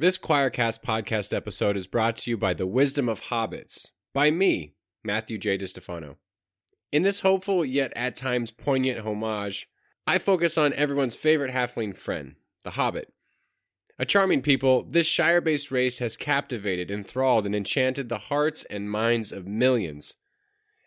This QuoirCast podcast episode is brought to you by The Wisdom of Hobbits, by me, Matthew J. DiStefano. In this hopeful yet at times poignant homage, I focus on everyone's favorite halfling friend, the Hobbit. A charming people, this Shire-based race has captivated, enthralled, and enchanted the hearts and minds of millions.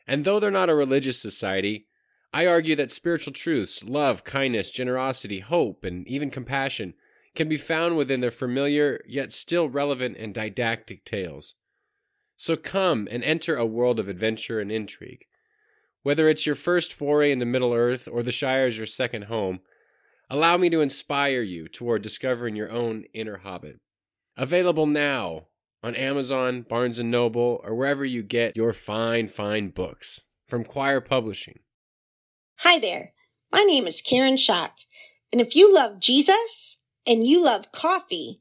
And though they're not a religious society, I argue that spiritual truths, love, kindness, generosity, hope, and even compassion can be found within their familiar yet still relevant and didactic tales. So come and enter a world of adventure and intrigue. Whether it's your first foray into Middle-earth or the Shire is your second home, allow me to inspire you toward discovering your own inner hobbit. Available now on Amazon, Barnes & Noble, or wherever you get your fine, fine books from Quoir Publishing. Hi there, my name is Karen Schock, and if you love Jesus and you love coffee,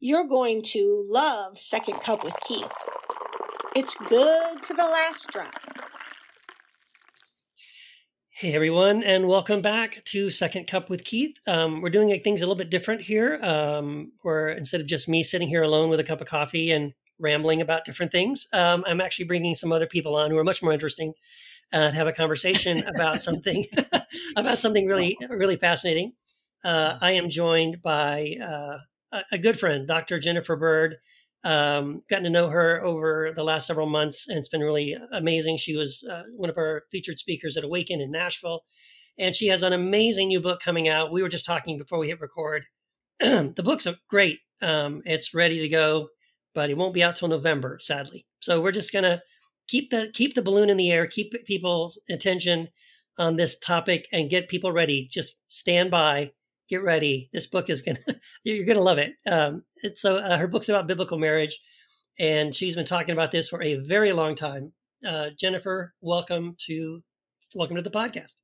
you're going to love Second Cup with Keith. It's good to the last drop. Hey everyone, and welcome back to Second Cup with Keith. We're doing things a little bit different here. Where instead of just me sitting here alone with a cup of coffee and rambling about different things, I'm actually bringing some other people on who are much more interesting and have a conversation about something really, really fascinating. I am joined by a good friend, Dr. Jennifer Bird. Gotten to know her over the last several months, and it's been really amazing. She was one of our featured speakers at Awaken in Nashville, and she has an amazing new book coming out. We were just talking before we hit record. The book's great. It's ready to go, but it won't be out till November, sadly. So we're just going to keep the balloon in the air, keep people's attention on this topic, and get people ready. Just stand by. Get ready. This book is going to, you're going to love it. Her book's about biblical marriage, and she's been talking about this for a very long time. Jennifer, welcome to the podcast.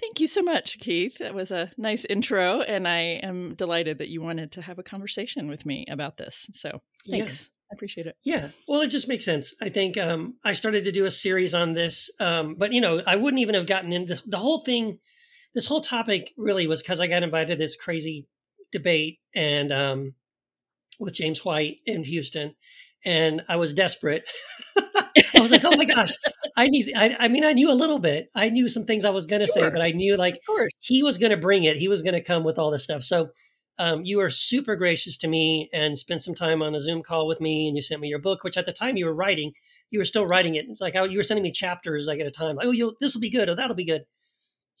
Thank you so much, Keith. That was a nice intro, and I am delighted that you wanted to have a conversation with me about this. So thanks. Yeah. I appreciate it. Yeah. Well, it just makes sense. I think I started to do a series on this, but I wouldn't even have gotten into the whole thing. This whole topic really was because I got invited to this crazy debate and with James White in Houston, and I was desperate. I was like, oh my gosh, I knew a little bit. I knew some things I was going to say, but I knew he was going to bring it. He was going to come with all this stuff. So you were super gracious to me and spent some time on a Zoom call with me, and you sent me your book, which at the time you were writing. You were still writing it. It's like you were sending me chapters at a time. Like, oh, this will be good. Oh, that'll be good.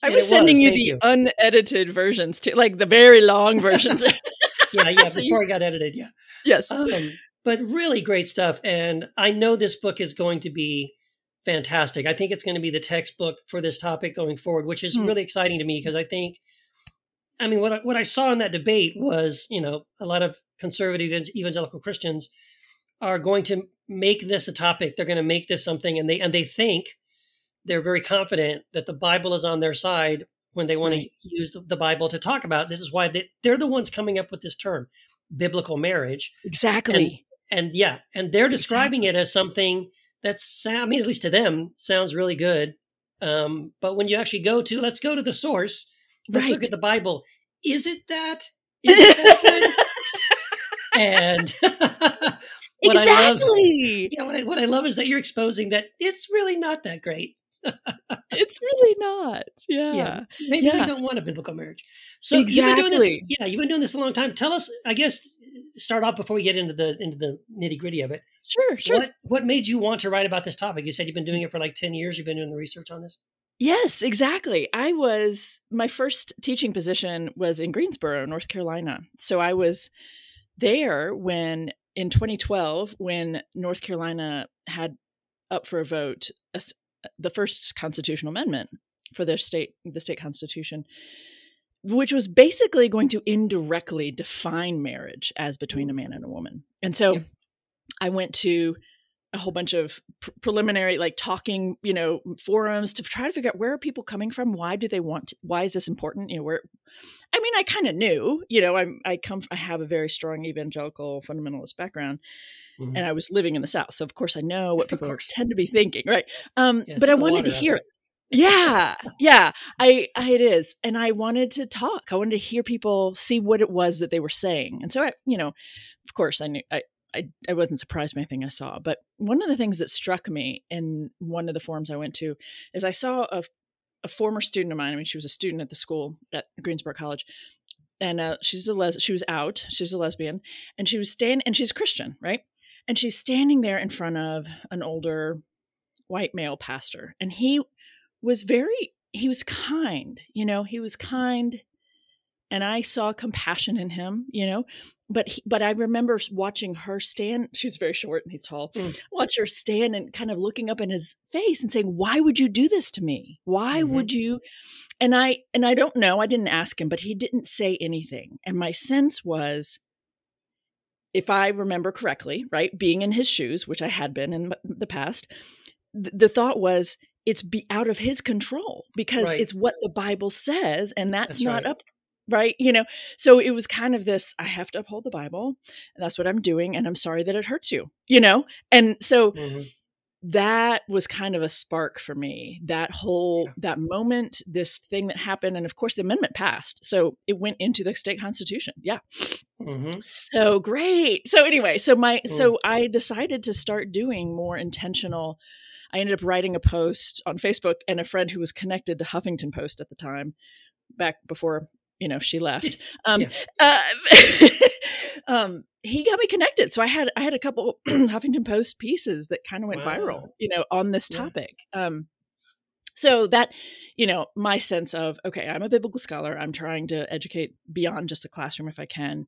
And I was sending you unedited versions too, like the very long versions. yeah, before it got edited, yeah. Yes. But really great stuff. And I know this book is going to be fantastic. I think it's going to be the textbook for this topic going forward, which is really exciting to me because I think, what I saw in that debate was, a lot of conservative evangelical Christians are going to make this a topic. They're going to make this something, and they think they're very confident that the Bible is on their side when they want to use the Bible to talk about. This is why they're the ones coming up with this term, biblical marriage. Exactly. And they're describing it as something that's, at least to them, sounds really good. But when you actually let's go to the source. Let's look at the Bible. Is it that? Is it that good? And... What I love is that you're exposing that it's really not that great. It's really not. Yeah. Maybe we don't want a biblical marriage. So you've been doing this a long time. Tell us, I guess, start off before we get into the nitty gritty of it. Sure. What made you want to write about this topic? You said you've been doing it for 10 years. You've been doing the research on this. Yes, exactly. My first teaching position was in Greensboro, North Carolina. So I was there in 2012, when North Carolina had up for a vote the first constitutional amendment for their state, the state constitution, which was basically going to indirectly define marriage as between a man and a woman. And so I went to a whole bunch of preliminary talking, forums to try to figure out where are people coming from? Why do they why is this important? I kind of knew, I have a very strong evangelical fundamentalist background and I was living in the South. So of course I know what people tend to be thinking. Right. But I wanted to hear it. Yeah. It is. And I wanted to talk. I wanted to hear people, see what it was that they were saying. And so, of course I knew, I wasn't surprised by anything I saw, but one of the things that struck me in one of the forums I went to is I saw a former student of mine. I mean, she was a student at the school at Greensboro College, and she was a lesbian, and she's Christian, right? And she's standing there in front of an older white male pastor, and he was kind, and I saw compassion in him, but I remember watching her stand. She's very short and he's tall. Watch her stand and kind of looking up in his face and saying, "Why would you do this to me? Why would you?" And I don't know, I didn't ask him, but he didn't say anything. And my sense was, if I remember correctly, right, being in his shoes, which I had been in the past, the thought was, it's out of his control, because it's what the Bible says, and that's not up, right? So it was kind of this, I have to uphold the Bible, and that's what I'm doing, and I'm sorry that it hurts you, And so that was kind of a spark for me, that moment, this thing that happened. And of course the amendment passed, so it went into the state constitution. Yeah. So great. So anyway, so I decided to start doing more intentional. I ended up writing a post on Facebook, and a friend who was connected to Huffington Post at the time, back before, she left, he got me connected. So I had a couple Huffington Post pieces that kind of went viral, on this topic. So that, my sense of, okay, I'm a biblical scholar. I'm trying to educate beyond just the classroom if I can.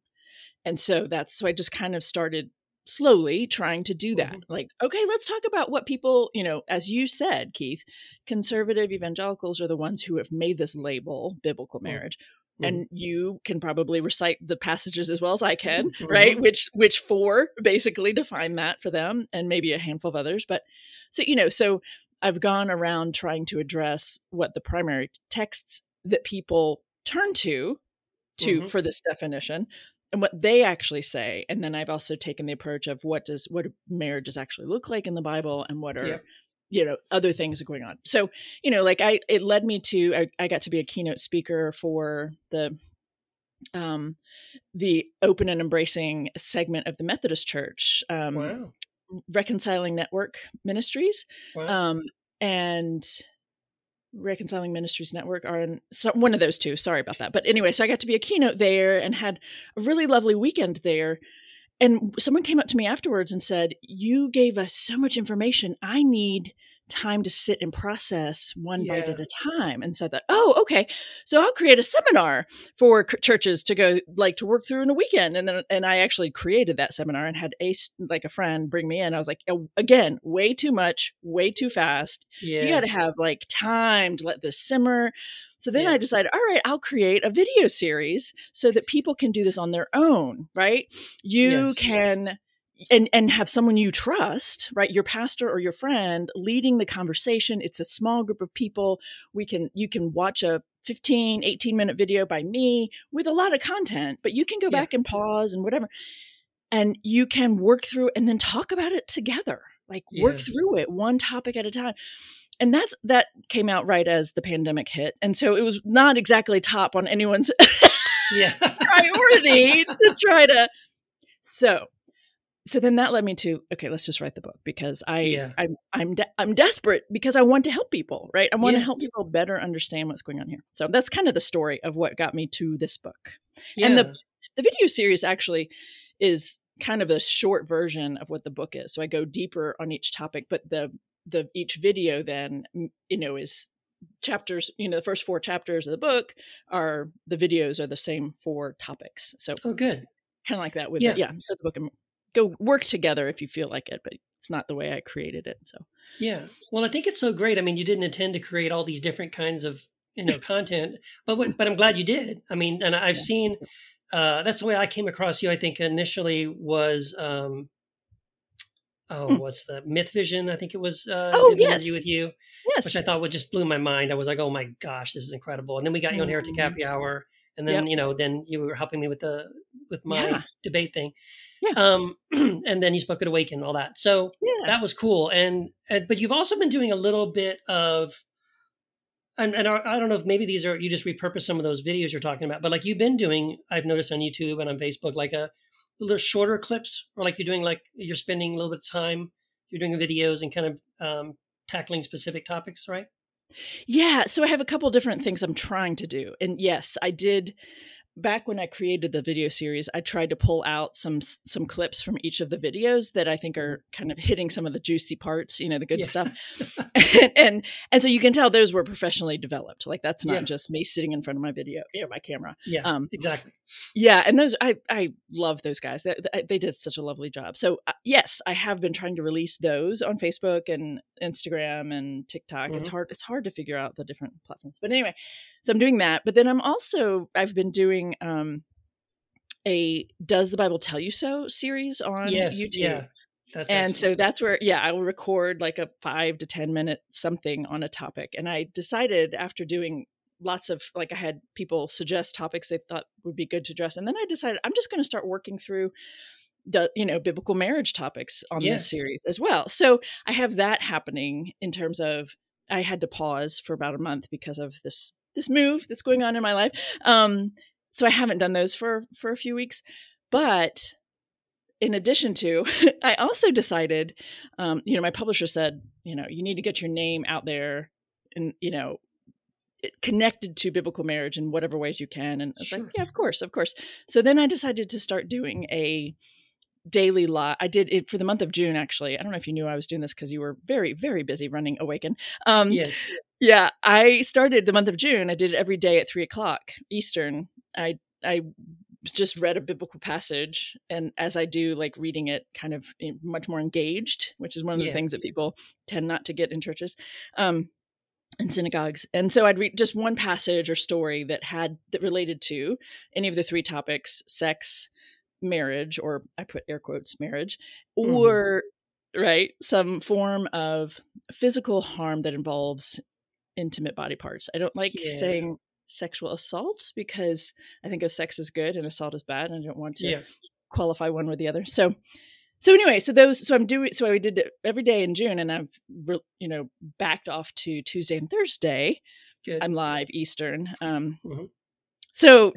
And so so I just kind of started slowly trying to do that. Like, okay, let's talk about what people, as you said, Keith, conservative evangelicals are the ones who have made this label, biblical marriage. And you can probably recite the passages as well as I can, right? Which four basically define that for them, and maybe a handful of others. But so I've gone around trying to address what the primary texts that people turn to for this definition and what they actually say. And then I've also taken the approach of what marriages actually look like in the Bible, and what are other things are going on. So, it led me to, I got to be a keynote speaker for the open and embracing segment of the Methodist Church, Reconciling Network Ministries, and Reconciling Ministries Network are one of those two. Sorry about that. But anyway, so I got to be a keynote there and had a really lovely weekend there. And someone came up to me afterwards and said, "You gave us so much information. I need time to sit and process one bite at a time." And so I thought, oh, okay. So I'll create a seminar for churches to go to work through in a weekend. And I actually created that seminar and had a friend bring me in. I was like, again, way too much, way too fast. Yeah. You got to have time to let this simmer. So then I decided, all right, I'll create a video series so that people can do this on their own, right? You can, and have someone you trust, right? Your pastor or your friend leading the conversation. It's a small group of people. You can watch a 15, 18-minute video by me with a lot of content, but you can go back and pause and whatever. And you can work through and then talk about it together, work through it one topic at a time. And that came out right as the pandemic hit. And so it was not exactly top on anyone's priority to try to. So then that led me to, okay, let's just write the book, because I'm desperate, because I want to help people, right? I want to help people better understand what's going on here. So that's kind of the story of what got me to this book. Yeah. And the video series actually is kind of a short version of what the book is. So I go deeper on each topic, but the each video then, is chapters, the first four chapters of the book are, the videos are the same four topics. So good. Kind of like that with it. Yeah. So the book can go work together if you feel like it, but it's not the way I created it. So, yeah. Well, I think it's so great. I mean, you didn't intend to create all these different kinds of, content, but I'm glad you did. I mean, and I've seen, that's the way I came across you, I think initially was, what's the Myth Vision? I think it was an interview with you, which I thought would just blew my mind. I was like, oh my gosh, this is incredible. And then we got you on Heretic Happy Hour, and then then you were helping me with my debate thing, and then you spoke at Awaken, all that. So that was cool. And but you've also been doing a little bit of And I don't know if maybe these are, you just repurpose some of those videos you're talking about, but like you've been doing, I've noticed on YouTube and on Facebook, like a little shorter clips, or like you're doing, like you're spending a little bit of time, you're doing videos and kind of tackling specific topics, right? Yeah. So I have a couple different things I'm trying to do. And yes, I did. Back when I created the video series, I tried to pull out some clips from each of the videos that I think are kind of hitting some of the juicy parts, you know, the good stuff. And so you can tell those were professionally developed. Like that's not just me sitting in front of my video, my camera. Yeah, exactly. Yeah. And those, I love those guys. They did such a lovely job. So yes, I have been trying to release those on Facebook and Instagram and TikTok. Mm-hmm. It's hard to figure out the different platforms, but anyway, so I'm doing that. But then I've been doing a Does the Bible Tell You So series on YouTube. Yeah, that's so that's where, I will record like a 5 to 10 minute something on a topic. And I decided after doing lots of, like I had people suggest topics they thought would be good to address. And then I decided I'm just going to start working through biblical marriage topics on this series as well. So I have that happening in terms of, I had to pause for about a month because of this move that's going on in my life. So I haven't done those for a few weeks, but in addition to, I also decided, my publisher said, you need to get your name out there and, connected to biblical marriage in whatever ways you can. And I was like, yeah, of course. So then I decided to start doing a daily live. I did it for the month of June, actually. I don't know if you knew I was doing this because you were very, very busy running Awaken. Yes. Yeah. I started the month of June. I did it every day at 3:00 Eastern. I just read a biblical passage, and as I do, like reading it kind of much more engaged, which is one of the things that people tend not to get in churches and synagogues. And so I'd read just one passage or story that related to any of the three topics: sex, marriage, or I put air quotes marriage, or some form of physical harm that involves intimate body parts. I don't like saying sexual assault because I think of sex is good and assault is bad, and I don't want to qualify one with the other. So anyway, so I did it every day in June, and I've backed off to Tuesday and Thursday. Good. I'm live Eastern. So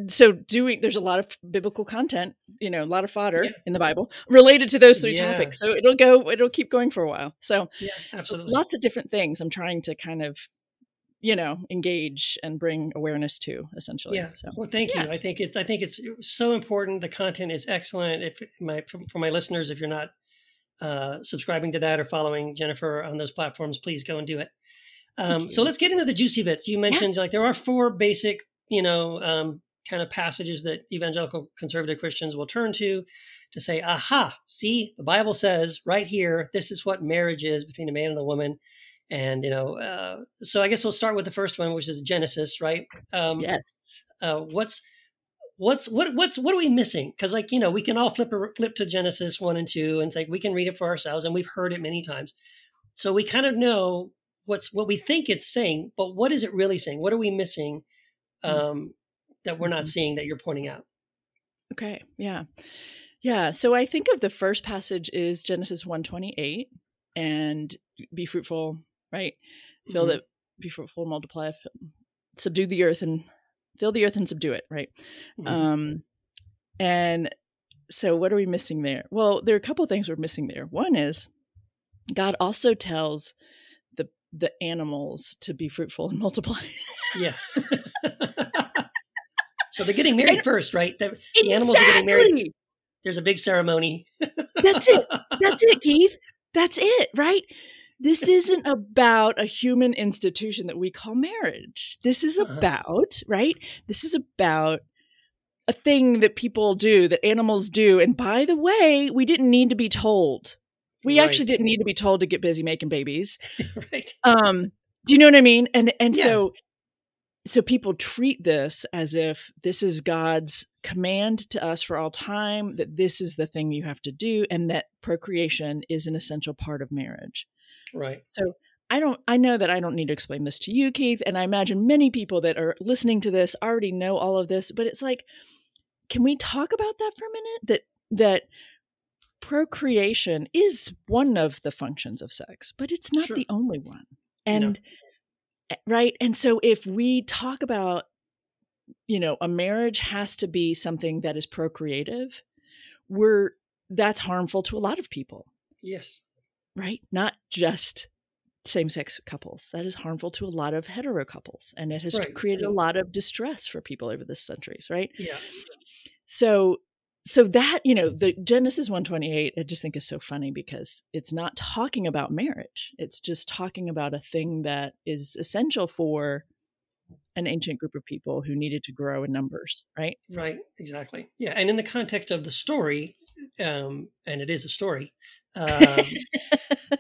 doing, there's a lot of biblical content, a lot of fodder in the Bible related to those three topics. So it'll keep going for a while. So absolutely, lots of different things I'm trying to kind of, engage and bring awareness to, essentially. Yeah. So, well, thank you. I think it's so important. The content is excellent. For my listeners, if you're not subscribing to that or following Jennifer on those platforms, please go and do it. So let's get into the juicy bits. You mentioned like there are four basic, kind of passages that evangelical conservative Christians will turn to say, aha, see, the Bible says right here, this is what marriage is between a man and a woman. And, so I guess we'll start with the first one, which is Genesis, right? Yes. What are we missing? Cause like, we can all flip to Genesis 1 and 2 and say, we can read it for ourselves, and we've heard it many times. So we kind of know what we think it's saying, but what is it really saying? What are we missing that we're not seeing that you're pointing out? Okay. Yeah. Yeah. So I think of the first passage is Genesis 1:28, and be fruitful, right? Fill that, be fruitful, multiply, subdue the earth and fill the earth and subdue it, right? And so what are we missing there? Well, there are a couple of things we're missing there. One is God also tells the animals to be fruitful and multiply. Yeah. So they're getting married first, right? The animals are getting married. There's a big ceremony. That's it, Keith. That's it, right? This isn't about a human institution that we call marriage. This is about, right? This is about a thing that people do, that animals do. And by the way, we didn't need to be told. We actually didn't need to be told to get busy making babies. Right. Do you know what I mean? So people treat this as if this is God's command to us for all time, that this is the thing you have to do, and that procreation is an essential part of marriage. Right. So I know that I don't need to explain this to you, Keith, and I imagine many people that are listening to this already know all of this, but it's like, can we talk about that for a minute? That procreation is one of the functions of sex, but it's not the only one. And Right. And so if we talk about, you know, a marriage has to be something that is procreative, that's harmful to a lot of people. Yes. Right. Not just same-sex couples. That is harmful to a lot of hetero couples. And it has created a lot of distress for people over the centuries. Right. Yeah. So that, you know, the Genesis 1:28, I just think is so funny because it's not talking about marriage. It's just talking about a thing that is essential for an ancient group of people who needed to grow in numbers, right? Right, exactly. Yeah, and in the context of the story, and it is a story,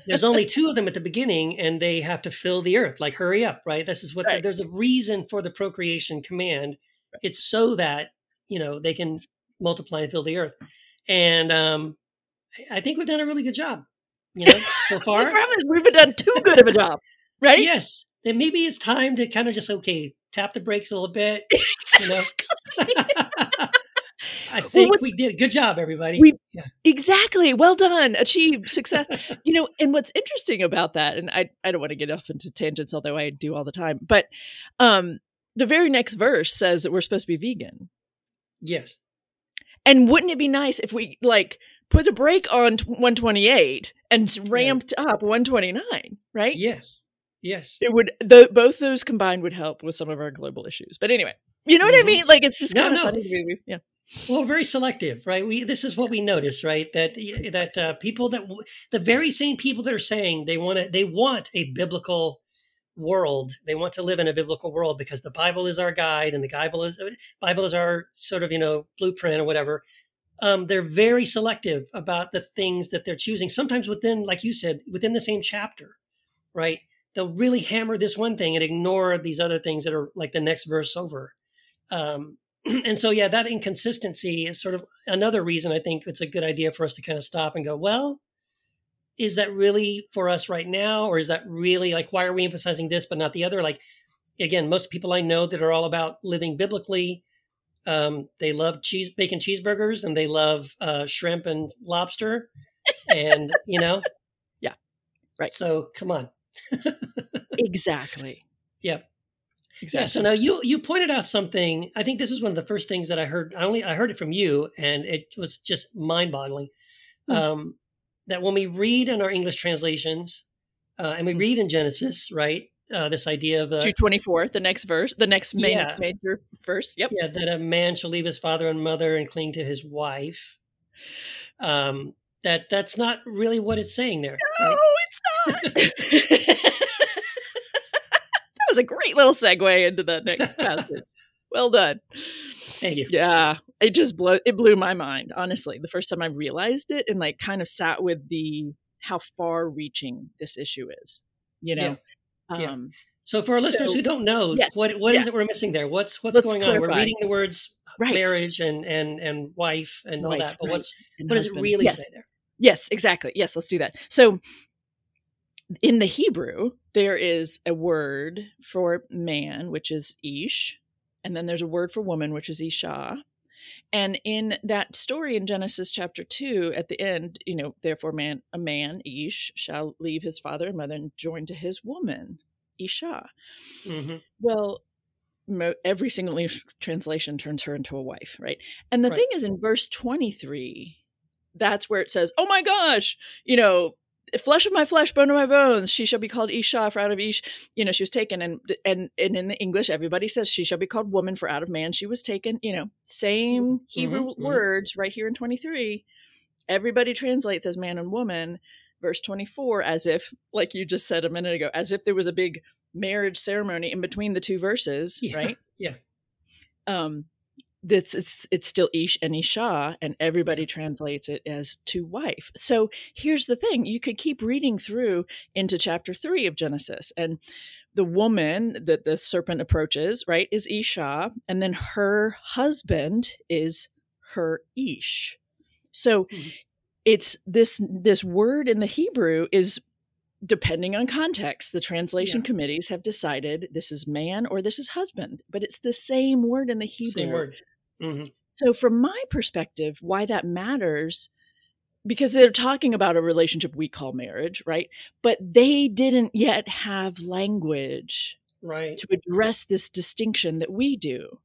there's only two of them at the beginning and they have to fill the earth, like hurry up, right? This is what, there's a reason for the procreation command. Right. It's so that, you know, they can multiply and fill the earth. And I think we've done a really good job, you know, so far. The problem is we've done too good of a job, right? Yes. Then maybe it's time to kind of just, tap the brakes a little bit, you know. I think we did a good job, everybody. Exactly. Well done. Achieved success. You know, and what's interesting about that, and I don't want to get off into tangents, although I do all the time, but the very next verse says that we're supposed to be vegan. Yes. And wouldn't it be nice if we put a break on 128 and ramped up 129, right? Yes. Yes. It would, both those combined would help with some of our global issues. But anyway, you know what I mean? Like, it's just kind of funny to me. Yeah. Well, very selective, right? This is what we notice, right? That people that, the very same people that are saying they want a biblical world. They want to live in a biblical world because the Bible is our guide and the Bible is our sort of, you know, blueprint or whatever. They're very selective about the things that they're choosing. Sometimes within, like you said, within the same chapter, right? They'll really hammer this one thing and ignore these other things that are like the next verse over. And so, yeah, that inconsistency is sort of another reason I think it's a good idea for us to kind of stop and go, well, is that really for us right now? Or is that really why are we emphasizing this, but not the other? Like, again, most people I know that are all about living biblically, they love bacon cheeseburgers and they love shrimp and lobster and, you know? Yeah. Right. So come on. Exactly. Yeah. Exactly. Yeah. So now you pointed out something. I think this is one of the first things that I heard. I heard it from you, and it was just mind-boggling. That when we read in our English translations, and we read in Genesis, right? This idea of 2:24, the next verse, the next major verse. Yep. Yeah, that a man shall leave his father and mother and cling to his wife. That's not really what it's saying there. No, right? It's not. That was a great little segue into the next passage. Well done. Thank you. Yeah, it blew my mind, honestly. The first time I realized it and kind of sat with how far-reaching this issue is, you know. Yeah. So for our listeners who don't know, what is it we're missing there? What's going on? Clarify. We're reading the words marriage and wife and all that, but what does it really say there? Yes, exactly. Yes, let's do that. So in the Hebrew, there is a word for man, which is ish, and then there's a word for woman, which is isha. And in that story in Genesis chapter 2, at the end, you know, therefore a man, ish, shall leave his father and mother and join to his woman, isha. Mm-hmm. Well, every single English translation turns her into a wife, right? And the thing is, in verse 23, that's where it says, oh my gosh, you know, flesh of my flesh, bone of my bones, she shall be called Isha, for out of Ish, you know, she was taken. And in the English, everybody says she shall be called woman, for out of man she was taken, you know, same Hebrew words right here in 23. Everybody translates as man and woman. Verse 24, as if, like you just said a minute ago, as if there was a big marriage ceremony in between the two verses, right? Yeah. It's still Ish and Isha, and everybody translates it as to wife. So here's the thing. You could keep reading through into chapter 3 of Genesis, and the woman that the serpent approaches, right, is Isha, and then her husband is her Ish. So it's this word in the Hebrew is, depending on context, the translation committees have decided this is man or this is husband, but it's the same word in the Hebrew. Same word. Mm-hmm. So from my perspective, why that matters, because they're talking about a relationship we call marriage, right? But they didn't yet have language right, to address this distinction that we do.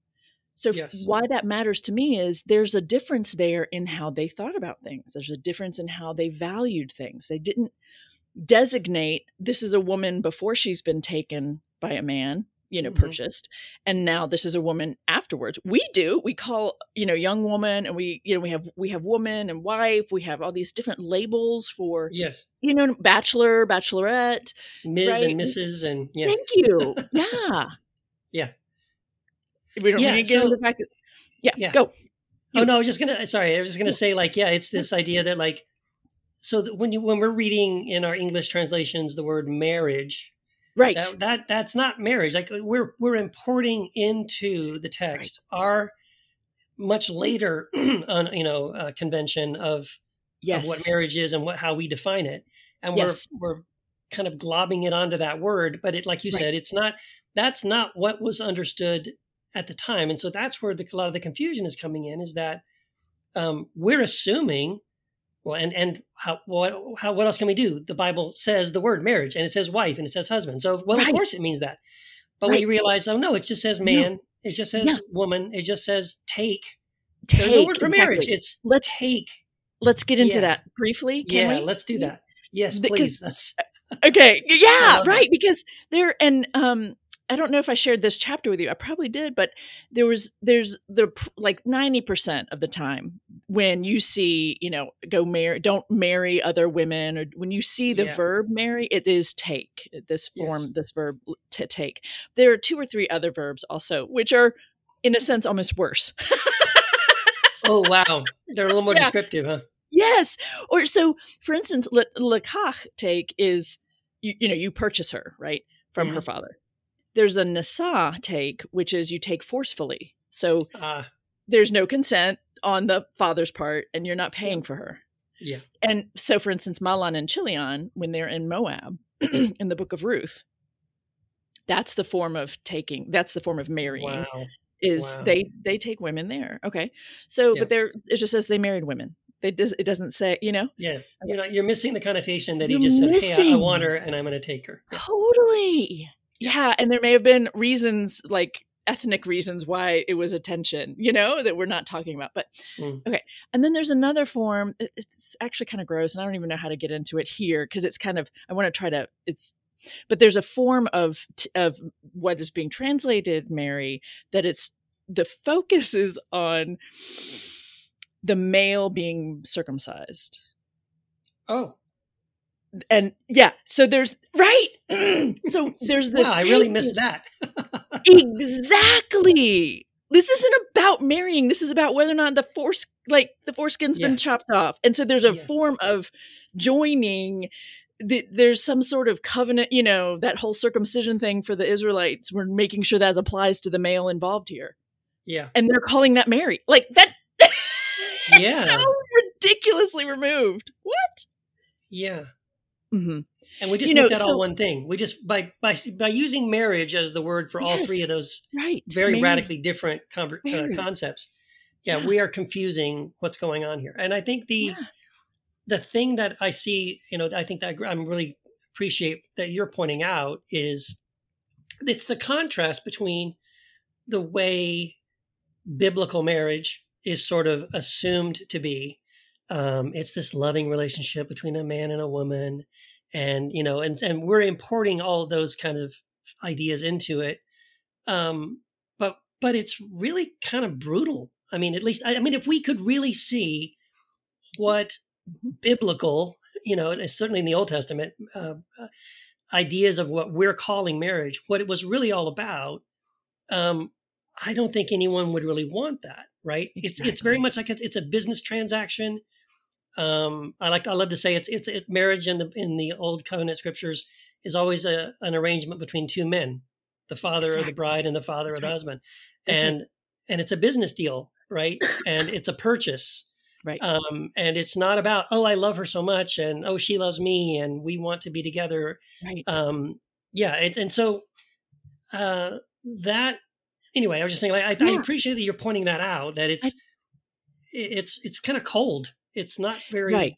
So yes. Why that matters to me is there's a difference there in how they thought about things. There's a difference in how they valued things. They didn't designate, this is a woman before she's been taken by a man, purchased. And now this is a woman afterwards. We do, we call, young woman, and we have woman and wife. We have all these different labels for, yes, bachelor, bachelorette, Ms. right? and Mrs. and yeah. Thank you. Yeah. Yeah. We don't need to get into the fact that, go. You. Oh no, I was just going to say it's this idea that when we're reading in our English translations, the word marriage, right. That's not marriage. We're importing into the text our much later, convention of what marriage is and how we define it. And we're kind of globbing it onto that word. But it, like you said, that's not what was understood at the time. And so that's where a lot of the confusion is coming in, is that we're assuming, what else can we do? The Bible says the word marriage, and it says wife, and it says husband. So, of course it means that. But when you realize, oh no, it just says man, it just says woman, it just says take. There's no word for marriage. It's take. Let's get into that briefly. Can we? Let's do that. Yes, please. That's okay. Yeah, right. Because there, and I don't know if I shared this chapter with you. I probably did, but there's 90% of the time when you see, don't marry other women, or when you see the verb marry, it is take, this form, this verb to take. There are two or three other verbs also, which are in a sense almost worse. Oh, wow. They're a little more descriptive, huh? Yes. Or so, for instance, lekach take is, you purchase her, right, from her father. There's a nasa take, which is you take forcefully. So there's no consent on the father's part, and you're not paying for her. Yeah. And so, for instance, Mahlon and Chilion, when they're in Moab in the book of Ruth, that's the form of taking. That's the form of marrying. Wow. They take women there. Okay. So, but it just says they married women. It doesn't say, Yeah. You're missing the connotation that he just said, hey, I want her and I'm going to take her. Yeah. Totally. Yeah, and there may have been reasons, like ethnic reasons, why it was a tension, that we're not talking about. But okay, and then there's another form. It's actually kind of gross, and I don't even know how to get into it here because it's kind of. I want to try to. But there's a form of what is being translated, Mary, that it's the focus is on the male being circumcised. Oh. And so there's so there's this. Wow, I really missed that. Exactly. This isn't about marrying. This is about whether or not the foreskin's been chopped off. And so there's a form of joining. There's some sort of covenant. That whole circumcision thing for the Israelites. We're making sure that applies to the male involved here. Yeah, and they're calling that marry. Like that. It's so ridiculously removed. What? Yeah. Mm-hmm. And we just make that all one thing. We just by using marriage as the word for all three of those very radically different concepts. Yeah, we are confusing what's going on here. And I think the thing that I see, I think that I'm really appreciate that you're pointing out is it's the contrast between the way biblical marriage is sort of assumed to be. It's this loving relationship between a man and a woman, and and we're importing all of those kinds of ideas into it. But it's really kind of brutal. I mean, at least if we could really see what biblical, certainly in the Old Testament, ideas of what we're calling marriage, what it was really all about, I don't think anyone would really want that, right? Exactly. It's very much like it's a business transaction. I love to say it's marriage in the old covenant scriptures is always an arrangement between two men, the father of the bride and the father of the husband, and it's a business deal, right? And it's a purchase, right? And it's not about I love her so much and she loves me and we want to be together, right? That. Anyway, I was just saying, I appreciate that you're pointing that out. That it's kind of cold. It's not very. Right.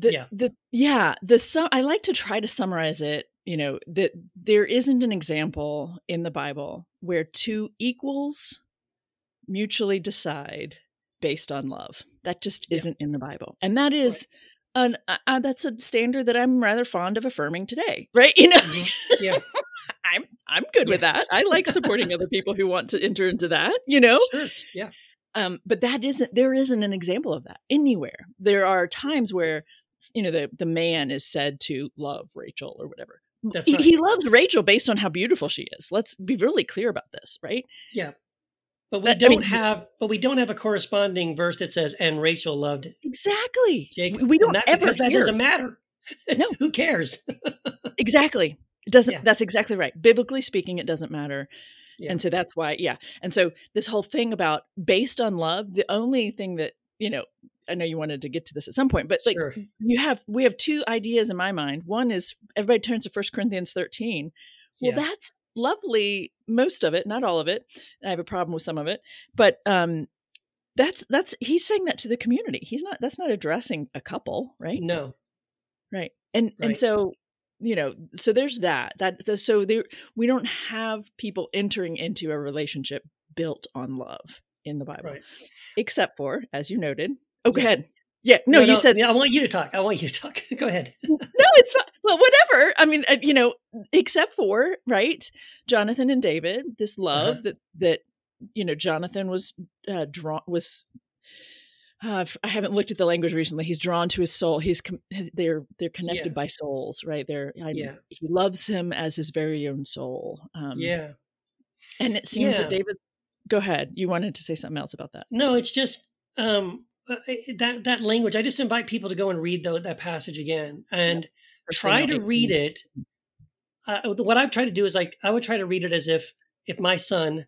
I like to try to summarize it you know, that there isn't an example in the Bible where two equals mutually decide based on love. That just isn't in the Bible. And that is that's a standard that I'm rather fond of affirming today, right? You know, I'm good with that. I like supporting other people who want to enter into that, you know? Sure. Yeah. But there isn't an example of that anywhere. There are times where, you know, the man is said to love Rachel or whatever. That's right. He loves Rachel based on how beautiful she is. Let's be really clear about this, right? Yeah. But we don't have a corresponding verse that says, and Rachel loved exactly. Jacob. We don't ever, because that doesn't matter. No, who cares? Exactly. It doesn't. Yeah. That's exactly right. Biblically speaking, it doesn't matter. Yeah. And so that's why, And so this whole thing about based on love, the only thing that, you know, I know you wanted to get to this at some point, but like we have two ideas in my mind. One is everybody turns to 1 Corinthians 13. Well, that's lovely. Most of it, not all of it. I have a problem with some of it, but that's he's saying that to the community. That's not addressing a couple, right? No. Right. And so, you know, so there's that. So there, we don't have people entering into a relationship built on love in the Bible, right. Except for, as you noted. Oh, go ahead. Yeah. No, you said, I want you to talk. Go ahead. No, it's not. Well, whatever. I mean, you know, except for, right. Jonathan and David, this love that, you know, Jonathan was I haven't looked at the language recently. He's drawn to his soul. They're connected by souls, right? He loves him as his very own soul. And it seems that David, go ahead. You wanted to say something else about that. No, it's just, that language. I just invite people to go and read that passage again and try to read it. What I've tried to do is I would try to read it as if my son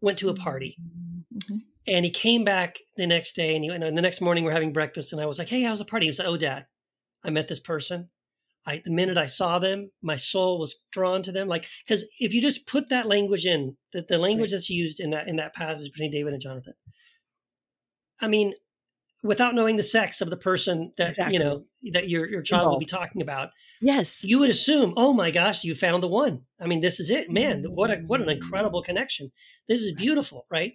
went to a party and he came back the next day and the next morning we're having breakfast and I was like, hey, how's the party? He said, oh, Dad, I met this person. The minute I saw them, my soul was drawn to them. Like, because if you just put that language in, the language that's used in that passage between David and Jonathan, I mean, without knowing the sex of the person that, you know, that your child will be talking about. Yes. You would assume, oh my gosh, you found the one. I mean, this is it, man. What an incredible connection. This is beautiful. Right.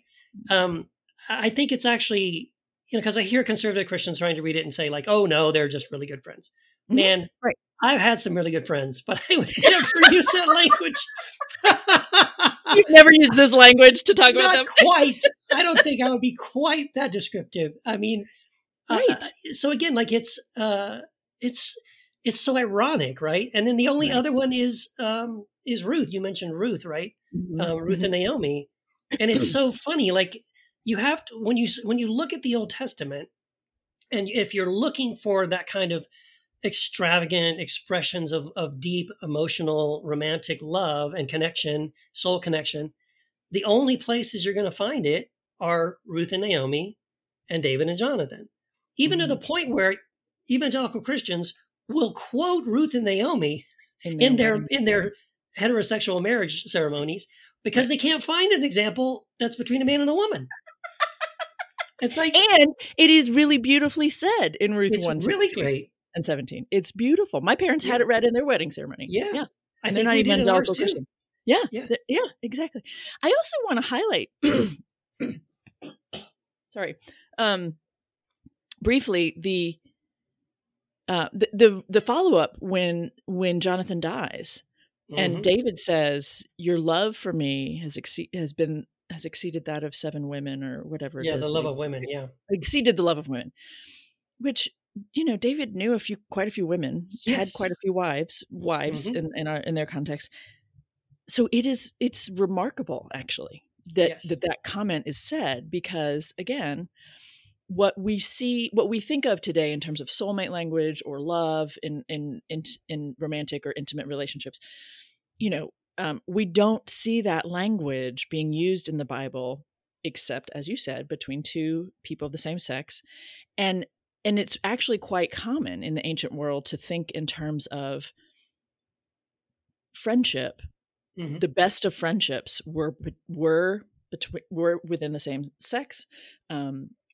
I think it's actually, you know, cause I hear conservative Christians trying to read it and say like, oh no, they're just really good friends, man. Right. I've had some really good friends, but I would never use that language. You've never used this language to talk about them? Not quite. I don't think I would be quite that descriptive. I mean, so again, like it's so ironic, right? And then the only other one is Ruth. You mentioned Ruth, right? Ruth and Naomi. And it's so funny. Like you have to, when you look at the Old Testament, and if you're looking for that kind of extravagant expressions of deep, emotional, romantic love and connection, soul connection, the only places you're going to find it are Ruth and Naomi and David and Jonathan, even to the point where evangelical Christians will quote Ruth and Naomi in their heterosexual marriage ceremonies because they can't find an example that's between a man and a woman. It's like, and it is really beautifully said in Ruth 1:16. It's really great. And 17. It's beautiful. My parents had it read in their wedding ceremony. Yeah. Yeah. And they're not even an adult Christian. Yeah. Yeah. Yeah, exactly. I also want to highlight, sorry, briefly the follow-up when Jonathan dies and David says, your love for me has exceeded that of 7 women or whatever. Yeah. The love of women. Yeah. Exceeded the love of women, which, you know, David knew quite a few women, had quite a few wives in their context. So it's remarkable actually that comment is said, because again, what we think of today in terms of soulmate language or love in romantic or intimate relationships, you know, we don't see that language being used in the Bible, except as you said, between two people of the same sex. And it's actually quite common in the ancient world to think in terms of friendship. The best of friendships were within the same sex,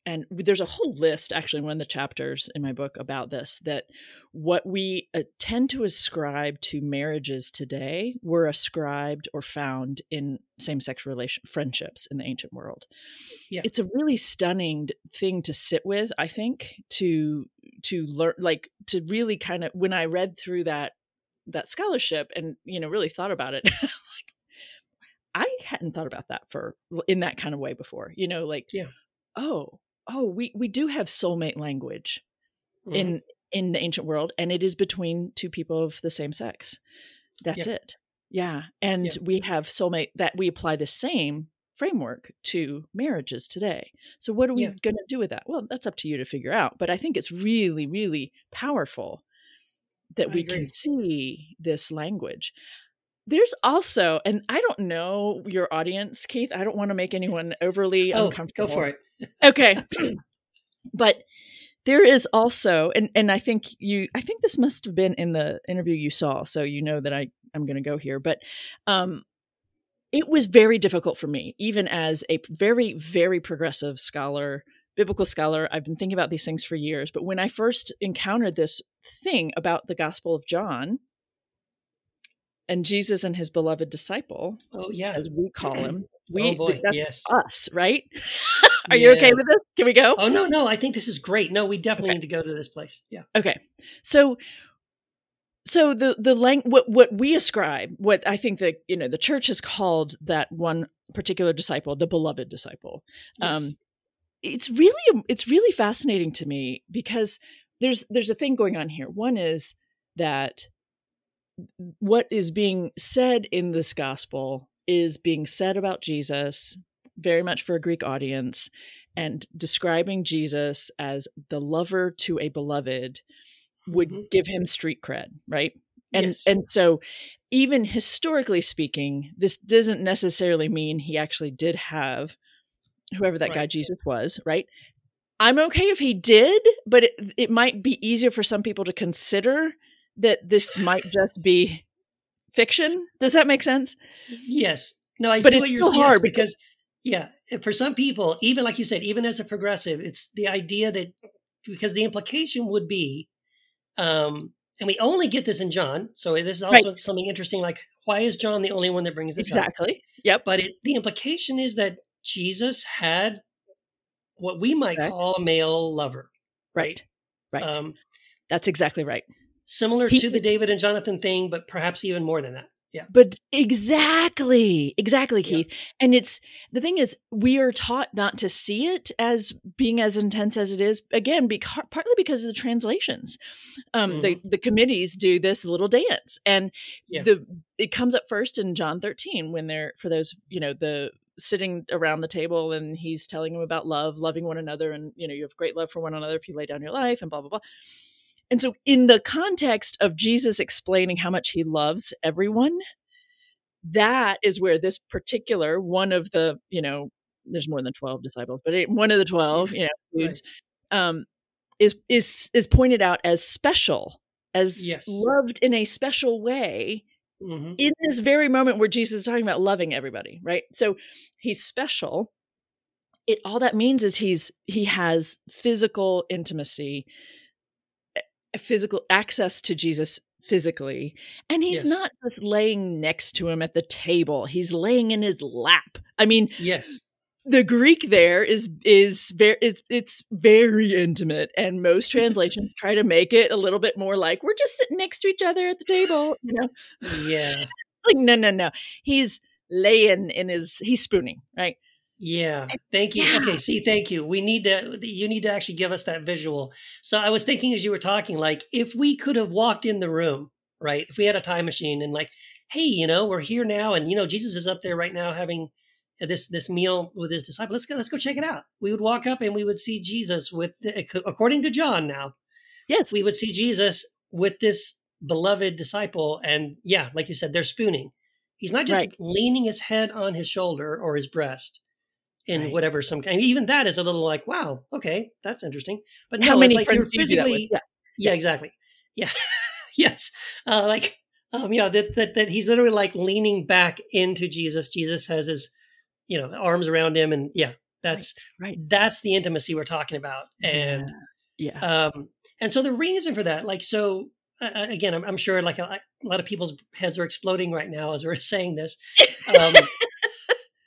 And there's a whole list, actually, in one of the chapters in my book about this, that what we tend to ascribe to marriages today were ascribed or found in same-sex friendships in the ancient world. Yeah. It's a really stunning thing to sit with, I think, to learn, like, to really kind of, when I read through that scholarship and, you know, really thought about it, like, I hadn't thought about that in that kind of way before, you know, like, yeah. Oh, we do have soulmate language in the ancient world, and it is between two people of the same sex. That's it. Yeah. And we have soulmate, that we apply the same framework to marriages today. So what are we going to do with that? Well, that's up to you to figure out. But I think it's really, really powerful that we can see this language. There's also, and I don't know your audience, Keith, I don't want to make anyone overly uncomfortable. Go for it. Okay. But there is also, and I think this must have been in the interview you saw, so you know that I'm going to go here, but it was very difficult for me, even as a very, very progressive scholar, biblical scholar. I've been thinking about these things for years, but when I first encountered this thing about the Gospel of John, and Jesus and his beloved disciple, as we call him, us, right? Are you okay with this? Can we go? Oh, no, I think this is great. No, we definitely need to go to this place. Yeah. Okay. So the what we ascribe, what I think that, you know, the church has called that one particular disciple, the beloved disciple. Yes. It's really fascinating to me, because there's a thing going on here. One is that what is being said in this gospel is being said about Jesus, very much for a Greek audience, and describing Jesus as the lover to a beloved would give him street cred, right? And and so even historically speaking, this doesn't necessarily mean he actually did have whoever that guy Jesus was, right? I'm okay if he did, but it might be easier for some people to consider that this might just be fiction. Does that make sense? Yes. No, I see what you're saying. Yes, because for some people, even like you said, even as a progressive, it's the idea that, because the implication would be, and we only get this in John. So this is also something interesting. Like, why is John the only one that brings this up? Yep. But the implication is that Jesus had what we might call a male lover. Right. That's exactly right. Similar to the David and Jonathan thing, but perhaps even more than that. Yeah. But exactly, Keith. Yeah. And the thing is, we are taught not to see it as being as intense as it is, again, partly because of the translations. The committees do this little dance, and it comes up first in John 13 when they're, for those, you know, the sitting around the table, and he's telling them about love, loving one another, and, you know, you have great love for one another if you lay down your life, and blah, blah, blah. And so in the context of Jesus explaining how much he loves everyone, that is where this particular one of the, you know, there's more than 12 disciples, but one of the 12, you know, dudes, is pointed out as special, as loved in a special way in this very moment where Jesus is talking about loving everybody, right? So he's special. All that means is he has physical intimacy, physical access to Jesus physically. And he's not just laying next to him at the table. He's laying in his lap. I mean, the Greek there is very, it's very intimate. And most translations try to make it a little bit more like, we're just sitting next to each other at the table, you know? Yeah. Like, no. He's laying he's spooning, right? Yeah. Thank you. Yeah. Okay. See, thank you. You need to actually give us that visual. So I was thinking as you were talking, like, if we could have walked in the room, right? If we had a time machine and like, hey, you know, we're here now. And, you know, Jesus is up there right now having this meal with his disciples. Let's go check it out. We would walk up and we would see Jesus according to John now. Yes. We would see Jesus with this beloved disciple. And yeah, like you said, they're spooning. He's not just leaning his head on his shoulder or his breast. In whatever some kind, even that is a little like, wow, okay, that's interesting. But no, how many like friends you're physically, do that with? Yeah, exactly. Yeah, yes, like you know that he's literally like leaning back into Jesus. Jesus has his, you know, arms around him, and That's right. That's the intimacy we're talking about. And and so the reason for that, like, so again, I'm sure like a lot of people's heads are exploding right now as we're saying this.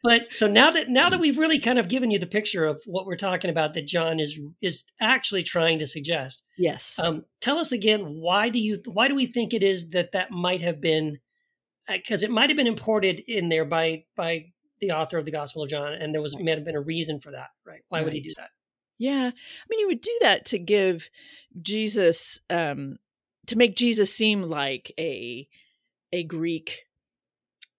But so now that we've really kind of given you the picture of what we're talking about, that John is actually trying to suggest. Yes. Tell us again, why do we think it is that might have been, because it might have been imported in there by the author of the Gospel of John, and there was may have been a reason for that, right? Why would he do that? Yeah, I mean, he would do that to give Jesus, to make Jesus seem like a Greek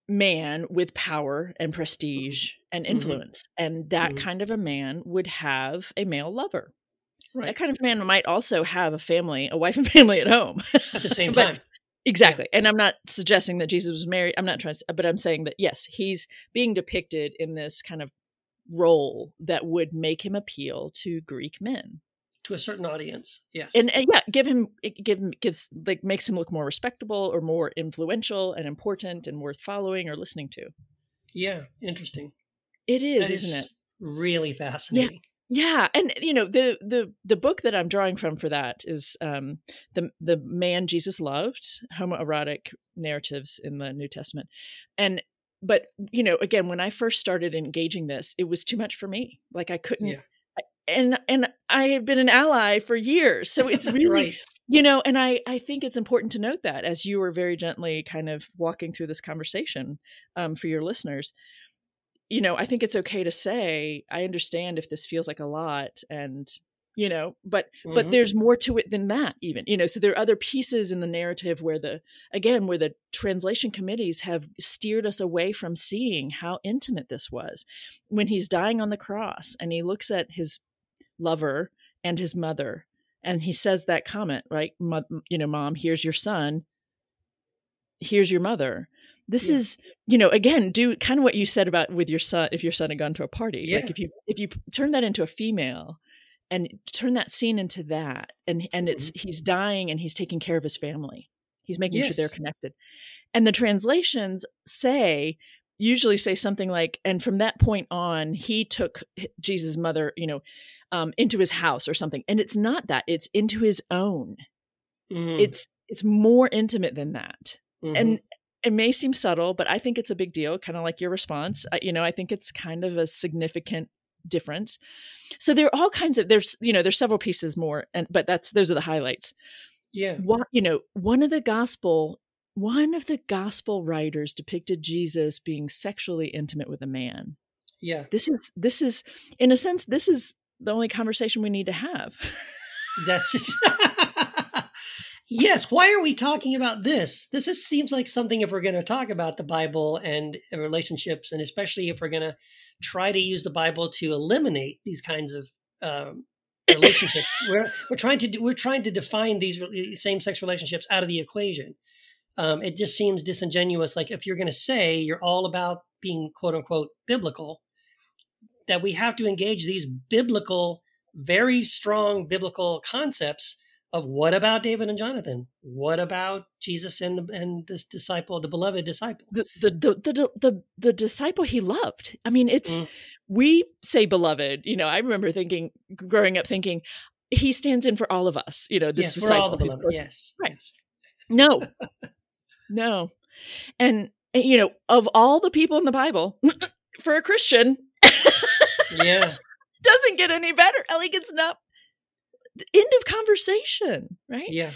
man with power and prestige and influence, and that kind of a man would have a male lover. Right. That kind of man might also have a family, a wife and family at home at the same time. Exactly. And I'm not suggesting that Jesus was married. I'm not trying to, but I'm saying that, yes, he's being depicted in this kind of role that would make him appeal to Greek men. To a certain audience. Yes. And yeah, makes him look more respectable or more influential and important and worth following or listening to. Yeah. Interesting. It is, isn't it? Really fascinating. Yeah. And you know, the book that I'm drawing from for that is the Man Jesus Loved, Homoerotic Narratives in the New Testament. But you know, again, when I first started engaging this, it was too much for me. Like I couldn't. Yeah. And I have been an ally for years. So it's really, you know, and I think it's important to note that as you were very gently kind of walking through this conversation for your listeners, you know, I think it's okay to say, I understand if this feels like a lot and, you know, but there's more to it than that even, you know, so there are other pieces in the narrative where the translation committees have steered us away from seeing how intimate this was. When he's dying on the cross and he looks at his lover and his mother, and he says that comment, right? You know, mom, here's your son. Here's your mother. This is, you know, again, do kind of what you said about with your son, if your son had gone to a party, like if you turn that into a female and turn that scene into that, and it's, he's dying and he's taking care of his family. He's making sure they're connected. And the translations usually say something like, and from that point on, he took Jesus' mother, you know, into his house or something. And it's not that, it's into his own. It's more intimate than that. And it may seem subtle, but I think it's a big deal, kind of like your response. You know, I think it's kind of a significant difference. So there are all kinds of, there's several pieces more, but those are the highlights. Yeah. You know, one of the gospel writers depicted Jesus being sexually intimate with a man. Yeah. This is, in a sense, this is the only conversation we need to have. Yes. Why are we talking about this? This just seems like something, if we're going to talk about the Bible and relationships, and especially if we're going to try to use the Bible to eliminate these kinds of relationships, we're trying to define these same-sex relationships out of the equation. It just seems disingenuous. Like if you're going to say you're all about being quote unquote biblical, that we have to engage these biblical, very strong biblical concepts of what about David and Jonathan? What about Jesus and this disciple, the beloved disciple? The disciple he loved. I mean, it's, we say beloved, you know, I remember growing up thinking he stands in for all of us, you know, this disciple. We're all the beloved. Yes. Right. No. And, you know, of all the people in the Bible, for a Christian, doesn't get any better. Like it's not end of conversation, right? Yeah.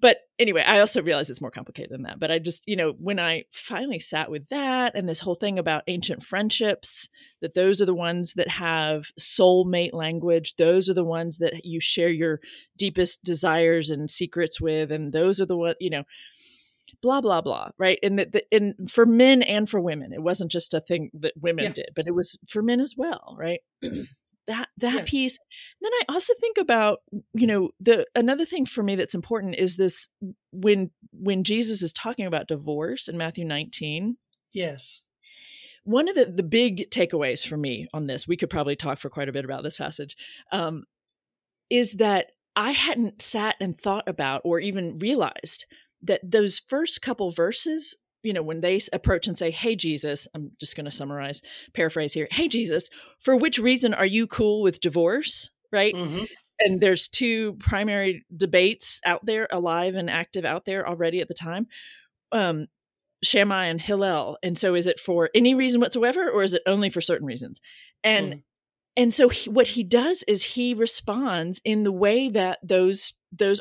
But anyway, I also realize it's more complicated than that. But I just, you know, when I finally sat with that and this whole thing about ancient friendships, that those are the ones that have soulmate language. Those are the ones that you share your deepest desires and secrets with. And those are the ones, you know, blah, blah, blah, right? And and for men and for women, it wasn't just a thing that women did, but it was for men as well, right? That piece. And then I also think about, you know, another thing for me that's important is this, when Jesus is talking about divorce in Matthew 19. Yes. One of the big takeaways for me on this, we could probably talk for quite a bit about this passage, is that I hadn't sat and thought about or even realized that those first couple verses you know, when they approach and say, hey, Jesus, I'm just going to summarize, paraphrase here. Hey, Jesus, for which reason are you cool with divorce? Right. Mm-hmm. And there's two primary debates out there, alive and active out there already at the time. Shammai and Hillel. And so is it for any reason whatsoever, or is it only for certain reasons? And so what he does is he responds in the way that those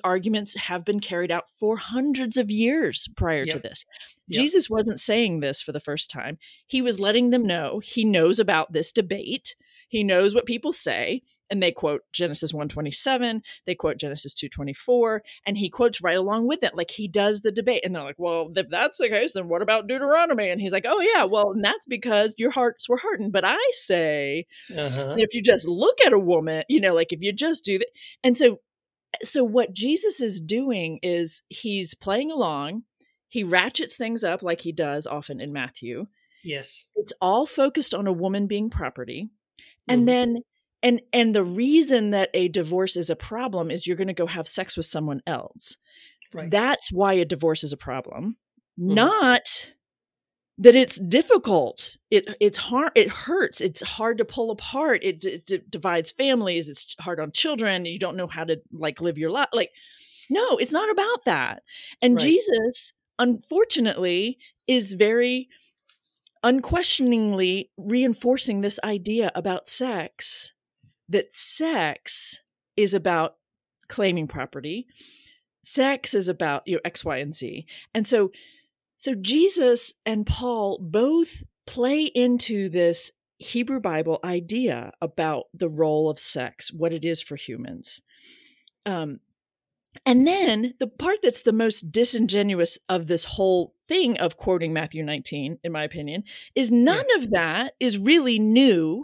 arguments have been carried out for hundreds of years prior to this. Yep. Jesus wasn't saying this for the first time. He was letting them know he knows about this debate. He knows what people say, and they quote Genesis 1:27, they quote Genesis 2:24, and he quotes right along with it. Like, he does the debate, and they're like, well, if that's the case, then what about Deuteronomy? And he's like, oh yeah, well, and that's because your hearts were hardened. But I say, that if you just look at a woman, you know, like if you just do that. And so what Jesus is doing is he's playing along. He ratchets things up like he does often in Matthew. Yes. It's all focused on a woman being property. And then, and the reason that a divorce is a problem is you're going to go have sex with someone else. Right. That's why a divorce is a problem. Mm-hmm. Not that it's difficult. It's hard. It hurts. It's hard to pull apart. It divides families. It's hard on children. You don't know how to like live your life. Like, no, it's not about that. And right. Jesus, unfortunately, is very unquestioningly reinforcing this idea about sex, that sex is about claiming property. Sex is about, you know, X, Y, and Z. And so Jesus and Paul both play into this Hebrew Bible idea about the role of sex, what it is for humans. And then the part that's the most disingenuous of this whole thing of quoting Matthew 19, in my opinion, is none of that is really new.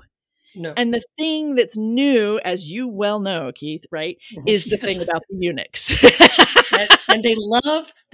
No. And the thing that's new, as you well know, Keith, right, is the thing about the eunuchs. And they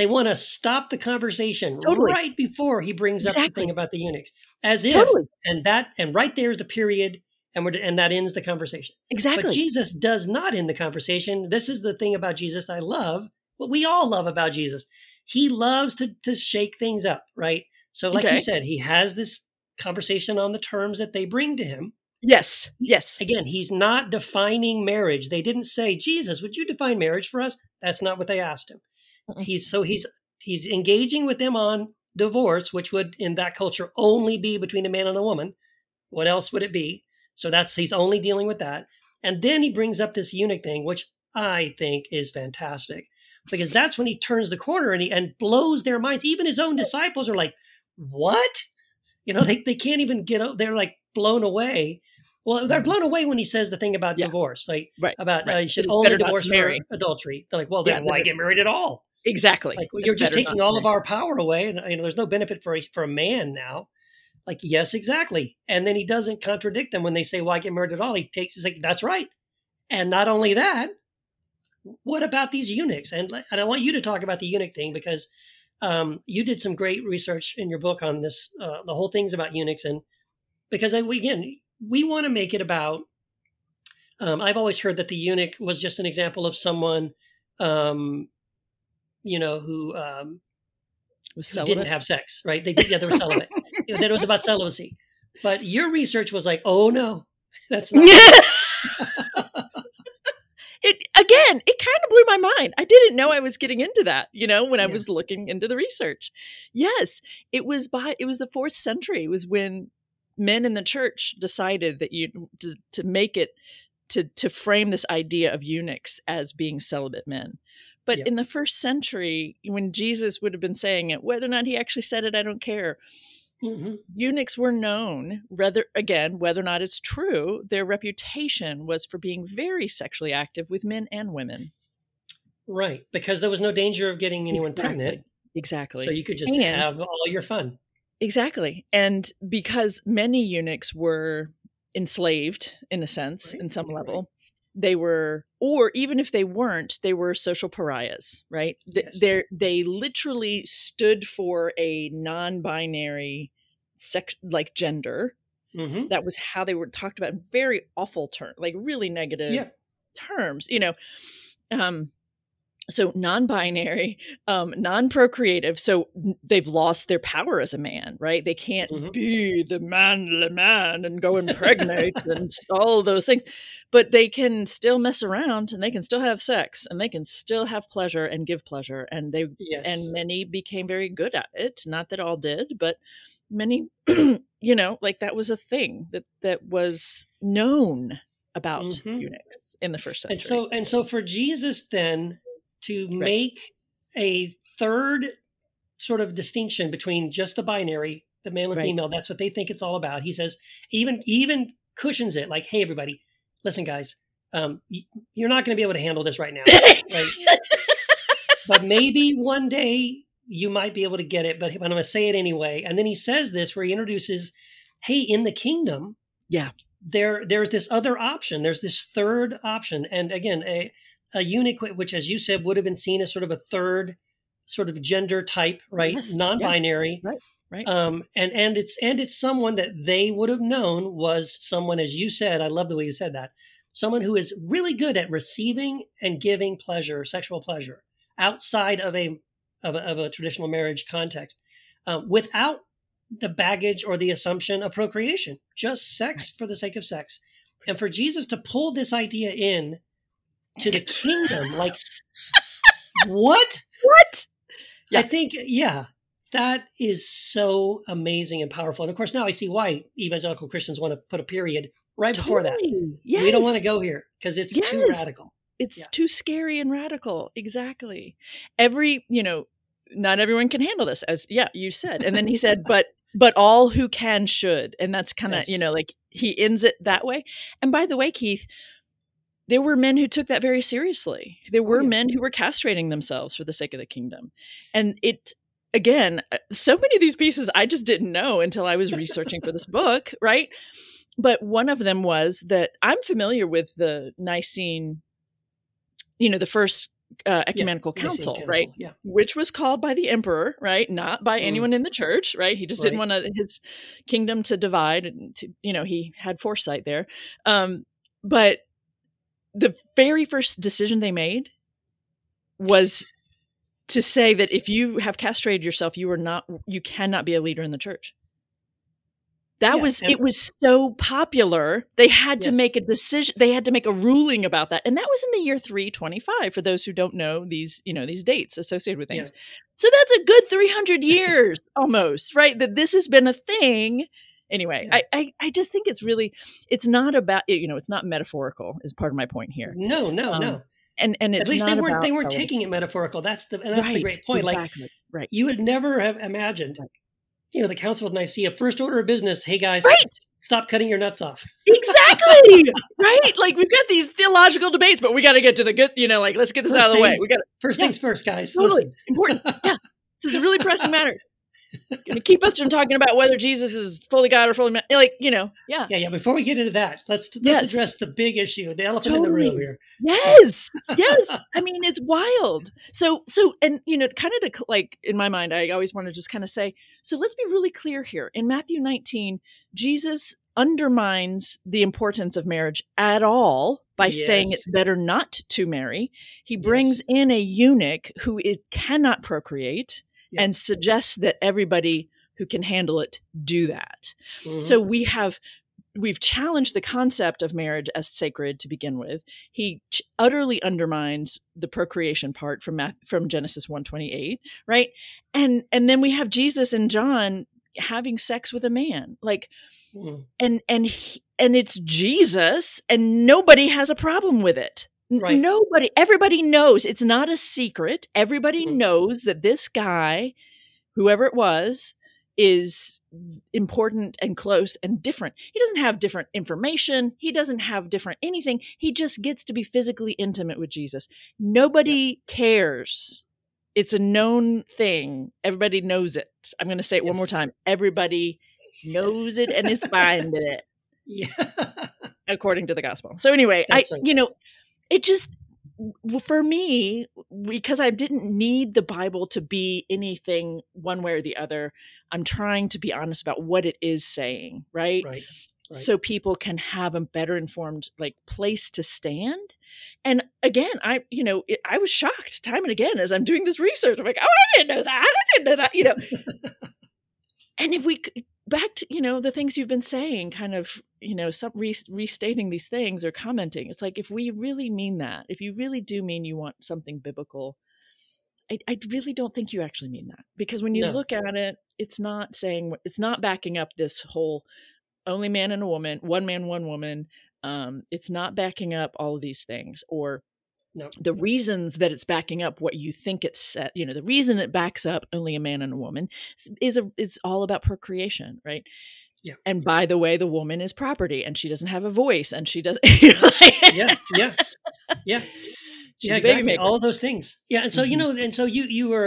want to stop the conversation right before he brings up the thing about the eunuchs. As if, and right there is the period. And that ends the conversation. Exactly. But Jesus does not end the conversation. This is the thing about Jesus I love, what we all love about Jesus. He loves to shake things up, right? So like you said, he has this conversation on the terms that they bring to him. Yes, yes. Again, he's not defining marriage. They didn't say, Jesus, would you define marriage for us? That's not what they asked him. He's engaging with them on divorce, which would in that culture only be between a man and a woman. What else would it be? So he's only dealing with that. And then he brings up this eunuch thing, which I think is fantastic, because that's when he turns the corner and blows their minds. Even his own disciples are like, what? You know, they can't even they're like blown away. Well, they're blown away when he says the thing about divorce, like you should only divorce for adultery. They're like, well, then why get married at all? Exactly. Like, well, you're just taking all of our power away. And you know, there's no benefit for a man now. Like, yes, exactly. And then he doesn't contradict them when they say, well, I get married at all. He's like, that's right. And not only that, what about these eunuchs? And I want you to talk about the eunuch thing, because you did some great research in your book on this, the whole thing's about eunuchs. And because, we want to make it about, I've always heard that the eunuch was just an example of someone, who didn't have sex, right? They were celibate. That it was about celibacy. But your research was like, oh no, that's not. It kind of blew my mind. I didn't know I was getting into that, when I was looking into the research. Yes, it was the 4th century. It was when men in the church decided that to frame this idea of eunuchs as being celibate men. But in the 1st century, when Jesus would have been saying it, whether or not he actually said it, I don't care. Mm-hmm. Eunuchs were known, whether or not it's true, their reputation was for being very sexually active with men and women. Right, because there was no danger of getting anyone pregnant. Exactly. So you could just have all your fun. Exactly. And because many eunuchs were enslaved, in a sense, in some level, they were, or even if they weren't, they were social pariahs, right? Yes. They literally stood for a non-binary gender. Mm-hmm. That was how they were talked about in very awful terms, like really negative terms, So non-binary, non-procreative. So they've lost their power as a man, right? They can't be the man and go impregnate and all those things, but they can still mess around and they can still have sex and they can still have pleasure and give pleasure. And they, and many became very good at it. Not that all did, but many, you know, like that was a thing that, that was known about eunuchs in the first century. And so for Jesus then to make a third sort of distinction between just the binary, the male and female, that's what they think it's all about. He says, even cushions it like, hey, everybody, listen, guys, you're not going to be able to handle this right now. But maybe one day you might be able to get it, but I'm going to say it anyway. And then he says this where he introduces, hey, in the kingdom, there's this other option. There's this third option. And again, a eunuch, which as you said, would have been seen as sort of a third sort of gender type, right? Non-binary. And it's someone that they would have known was someone, as you said, I love the way you said that, someone who is really good at receiving and giving pleasure, sexual pleasure outside of a traditional marriage context, without the baggage or the assumption of procreation, just sex for the sake of sex. And for Jesus to pull this idea in to the kingdom, like what? Yeah. I think, that is so amazing and powerful. And of course, now I see why evangelical Christians want to put a period right before that. Yes. We don't want to go here because it's too radical. It's too scary and radical. Exactly. Not everyone can handle this, as you said. And then he said, but all who can should. And that's kind of, like he ends it that way. And by the way, Keith, there were men who took that very seriously. There were men who were castrating themselves for the sake of the kingdom. And it, again, so many of these pieces I just didn't know until I was researching for this book, right? But one of them was that I'm familiar with the Nicene, the first ecumenical council, right? Yeah. Which was called by the emperor, right? Not by anyone in the church, right? He just didn't want his kingdom to divide, and he had foresight there. But the very first decision they made was to say that if you have castrated yourself, you cannot be a leader in the church. That it was so popular. They had to make a decision. They had to make a ruling about that. And that was in the year 325 for those who don't know these dates associated with things. Yeah. So that's a good 300 years almost, right? That this has been a thing. Anyway, I just think it's really, it's not about, it's not metaphorical is part of my point here. No. And it's at least they weren't taking it metaphorical. That's the great point. Exactly. Like you would never have imagined the Council of Nicaea, first order of business. Hey guys, stop cutting your nuts off. Exactly. Right. Like we've got these theological debates, but we got to get to the good, let's get this out of the way. We got first things first, guys. Totally. Listen. Important. Yeah. This is a really pressing matter. Going to keep us from talking about whether Jesus is fully God or fully man. Yeah. Before we get into that, let's address the big issue, the elephant in the room here. Yes. I mean, it's wild. So, and kind of in my mind, I always want to just kind of say, so let's be really clear here. In Matthew 19, Jesus undermines the importance of marriage at all by saying it's better not to marry. He brings in a eunuch who it cannot procreate. Yeah. And suggests that everybody who can handle it do that. Mm-hmm. So we've challenged the concept of marriage as sacred to begin with. He utterly undermines the procreation part from Genesis 1:28, right? And then we have Jesus and John having sex with a man, and it's Jesus, and nobody has a problem with it. Right. Nobody, everybody knows. It's not a secret. Everybody knows that this guy, whoever it was, is important and close and different. He doesn't have different information. He doesn't have different anything. He just gets to be physically intimate with Jesus. Nobody cares. It's a known thing. Everybody knows it. I'm going to say it one more time. Everybody knows it and is fine with it. Yeah. According to the gospel. So anyway, it just, for me, because I didn't need the Bible to be anything one way or the other, I'm trying to be honest about what it is saying, right? So people can have a better informed place to stand And again, I was shocked time and again as I'm doing this research. I'm like, oh, I didn't know that, And if we back to, the things you've been saying, kind of, restating these things or commenting, it's like, if we really mean that, if you really do mean you want something biblical, I really don't think you actually mean that, because when you look at it, it's not backing up this whole only man and a woman, one man, one woman. It's not backing up all of these things, or the reasons that it's backing up what you think it's said. The reason it backs up only a man and a woman is all about procreation, right? Yeah. And by the way, the woman is property, and she doesn't have a voice, and she doesn't. She's exactly. Baby maker. All of those things. Yeah. And so, you're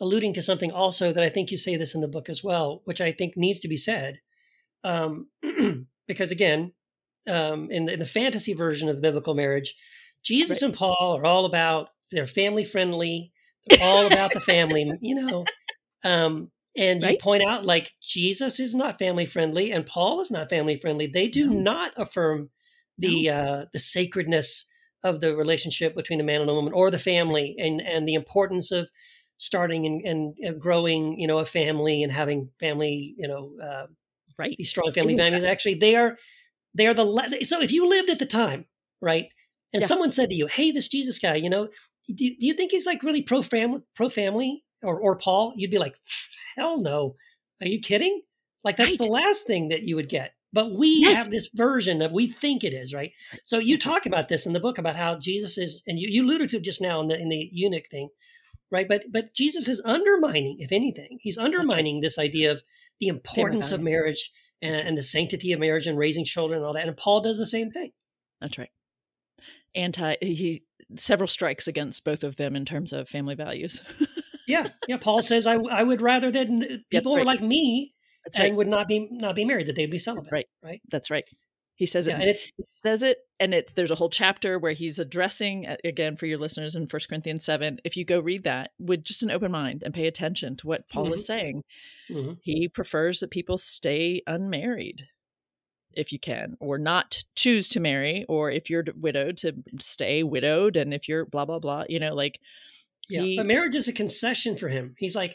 alluding to something also that I think you say this in the book as well, which I think needs to be said. Because again, in the fantasy version of biblical marriage, Jesus and Paul are all about, they're family friendly. They're all about the family, and you point out, like, Jesus is not family friendly and Paul is not family friendly. They do not affirm the sacredness of the relationship between a man and a woman, or the family, and the importance of starting and growing, a family, and having family, these strong family values. Actually, they are so if you lived at the time, right, and someone said to you, "Hey, this Jesus guy, do you think he's like really pro family or Paul?" You'd be like, "Hell no! Are you kidding? Like that's the last thing that you would get." But we have this version of, we think it is, right? So you talk about this in the book about how Jesus is, and you alluded to it just now in the eunuch thing, right? But Jesus is undermining, if anything, he's undermining this idea of the importance of marriage and the sanctity of marriage and raising children and all that. And Paul does the same thing. That's right. He several strikes against both of them in terms of family values. Yeah. Paul says, I would rather that people were like me. That's and would not be married, that they'd be celibate. Right. That's right. He says it. And there's a whole chapter where he's addressing, again, for your listeners, in 1 Corinthians 7. If you go read that with just an open mind and pay attention to what Paul is saying, he prefers that people stay unmarried if you can, or not choose to marry, or if you're widowed, to stay widowed, and if you're blah, blah, blah, Yeah, but marriage is a concession for him. He's like,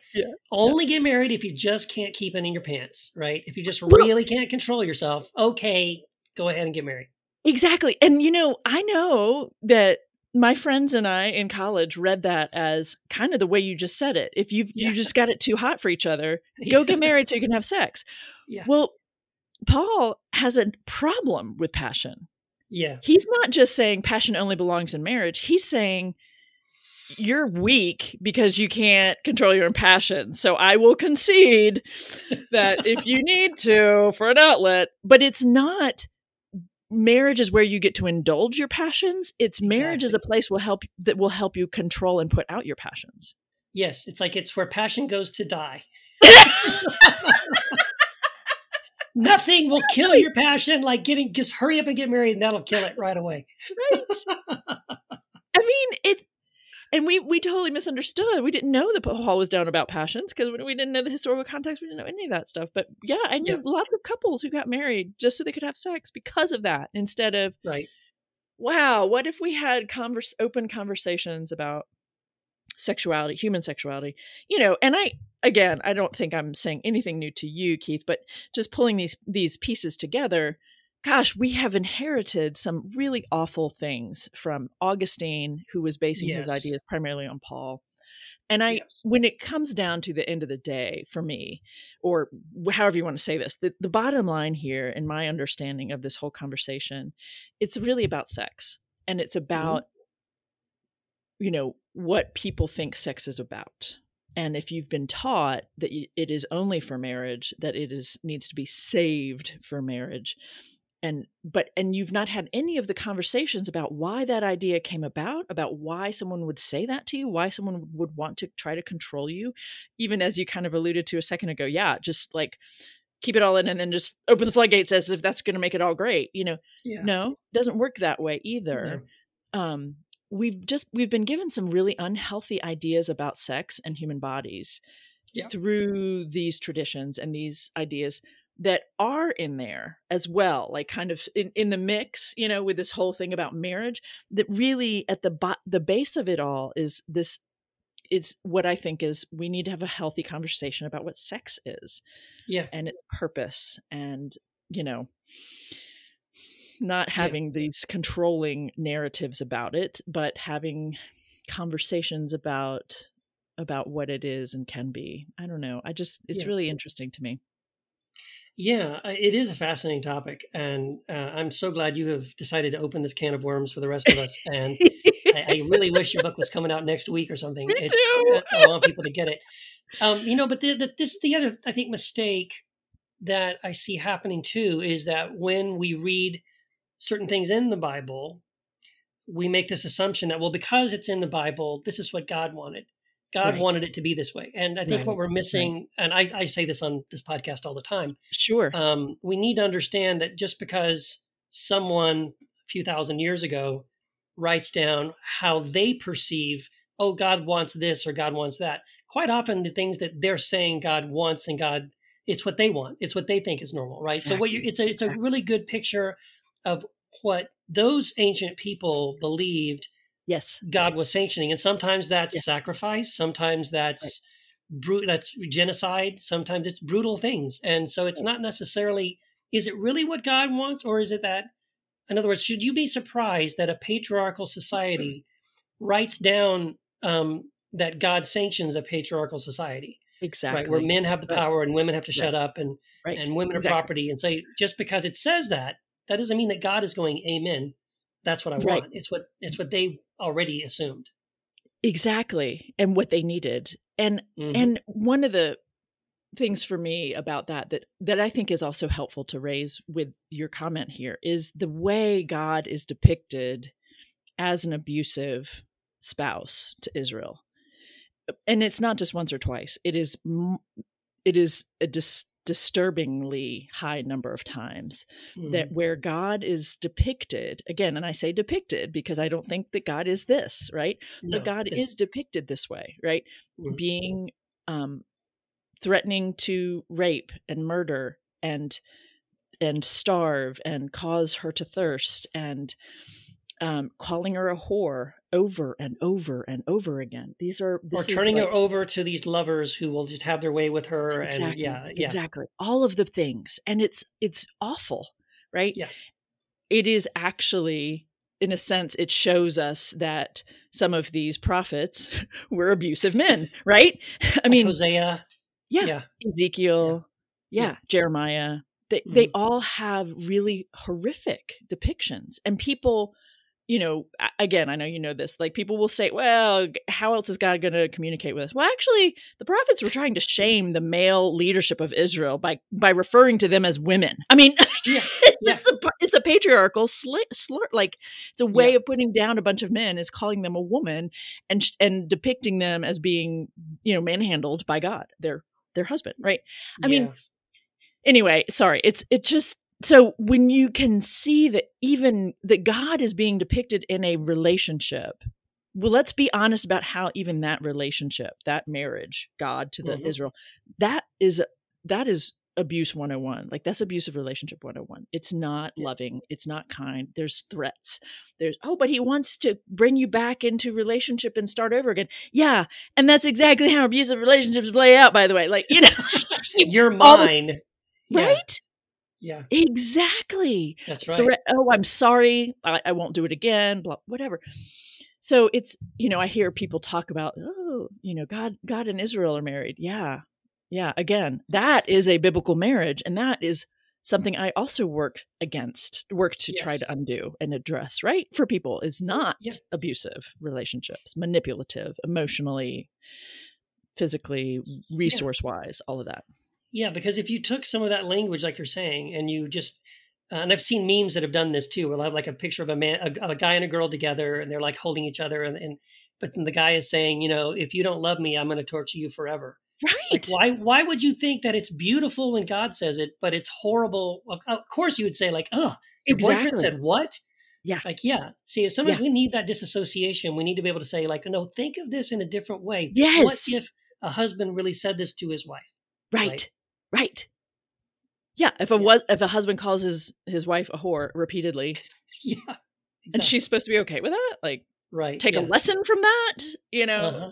only get married if you just can't keep it in your pants, right? If you just really can't control yourself, okay, go ahead and get married. Exactly. And, I know that my friends and I in college read that as kind of the way you just said it. If you just got it too hot for each other, go get married so you can have sex. Yeah. Well, Paul has a problem with passion. Yeah. He's not just saying passion only belongs in marriage. He's saying, you're weak because you can't control your own passion. So I will concede that if you need to for an outlet, but it's not marriage is where you get to indulge your passions. It's marriage is a place that will help you control and put out your passions. Yes. It's like, it's where passion goes to die. Nothing will kill your passion. Like just hurry up and get married and that'll kill it right away. Right. I mean, and we totally misunderstood. We didn't know that Paul was down about passions because we didn't know the historical context. We didn't know any of that stuff. But yeah, I knew lots of couples who got married just so they could have sex because of that, instead of, wow, what if we had open conversations about sexuality, human sexuality? And I don't think I'm saying anything new to you, Keith, but just pulling these pieces together, gosh, we have inherited some really awful things from Augustine, who was basing his ideas primarily on Paul. And when it comes down to the end of the day, for me, or however you want to say this, the bottom line here in my understanding of this whole conversation, it's really about sex. And it's about, what people think sex is about. And if you've been taught that it is only for marriage, that it needs to be saved for marriage, and you've not had any of the conversations about why that idea came about why someone would say that to you, why someone would want to try to control you, even as you kind of alluded to a second ago. Yeah, just like keep it all in and then just open the floodgates as if that's going to make it all great. No, it doesn't work that way either. No. We've been given some really unhealthy ideas about sex and human bodies through these traditions and these ideas that are in there as well, like kind of in the mix, you know, with this whole thing about marriage, that really at the base of it all is this, it's what I think is we need to have a healthy conversation about what sex is, yeah, and its purpose, and, you know, not having these controlling narratives about it, but having conversations about what it is and can be. I don't know. I just, it's really interesting to me. Yeah, it is a fascinating topic. And I'm so glad you have decided to open this can of worms for the rest of us. And I really wish your book was coming out next week or something. Me too. I want people to get it. You know, but this is the other, I think, mistake that I see happening too, is that when we read certain things in the Bible, we make this assumption that, well, because it's in the Bible, this is what God wanted. God wanted it to be this way. And I think what we're missing, and I say this on this podcast all the time. Sure. We need to understand that just because someone a few thousand years ago writes down how they perceive, oh, God wants this or God wants that, quite often the things that they're saying God wants and God, it's what they want. It's what they think is normal, right? Exactly. So it's a really good picture of what those ancient people believed. Yes, God was sanctioning, and sometimes that's sacrifice. Sometimes that's that's genocide. Sometimes it's brutal things, and so it's not necessarily. Is it really what God wants, or is it that? In other words, should you be surprised that a patriarchal society writes down that God sanctions a patriarchal society? Exactly, right, where men have the power and women have to shut up, and and women are property, and say just because it says that, that doesn't mean that God is going, amen. That's what I want. It's what they already assumed. Exactly. And what they needed. And and one of the things for me about that I think is also helpful to raise with your comment here is the way God is depicted as an abusive spouse to Israel. And it's not just once or twice. It is a disturbingly high number of times that where God is depicted again, and I say depicted because I don't think that God is this, right? No, but God is depicted this way, right? Being threatening to rape and murder and starve and cause her to thirst and calling her a whore over and over and over again. Or turning her over to these lovers who will just have their way with her. Exactly. All of the things. And it's awful, right? Yeah. It is actually, in a sense, it shows us that some of these prophets were abusive men, right? I mean, Hosea. Yeah. Ezekiel. Yeah. Jeremiah. They all have really horrific depictions, and people, you know, again, I know you know this, like people will say, well, how else is God going to communicate with us? Well, actually, the prophets were trying to shame the male leadership of Israel by referring to them as women. I mean, it's a patriarchal slur. Like it's a way of putting down a bunch of men is calling them a woman and depicting them as being, you know, manhandled by God, their husband. Right. I mean, anyway, sorry. It's just, so when you can see that even that God is being depicted in a relationship, well, let's be honest about how even that relationship, that marriage, God to the Israel, that is abuse 101. Like that's abusive relationship 101. It's not loving. It's not kind. There's threats. There's, oh, but he wants to bring you back into relationship and start over again. Yeah. And that's exactly how abusive relationships play out, by the way. Like, you know, you're mine. Right? Yeah, exactly. That's right. Oh, I'm sorry. I won't do it again, blah, whatever. So it's, you know, I hear people talk about, oh, you know, God and Israel are married. Yeah. Yeah. Again, that is a biblical marriage. And that is something I also work to try to undo and address, right? For people is not abusive relationships, manipulative, emotionally, physically, resource-wise, all of that. Yeah, because if you took some of that language, like you're saying, and you just, and I've seen memes that have done this too, where they'll have like a picture of a guy and a girl together, and they're like holding each other, but then the guy is saying, you know, if you don't love me, I'm going to torture you forever. Right? Like, why would you think that it's beautiful when God says it, but it's horrible? Of course, you would say like, oh, your boyfriend said what? Yeah. Like, yeah. See, sometimes we need that disassociation. We need to be able to say like, no, think of this in a different way. Yes. What if a husband really said this to his wife? Right. Yeah, if a husband calls his wife a whore repeatedly, yeah, exactly. And she's supposed to be okay with that, like, right? Take a lesson from that, you know.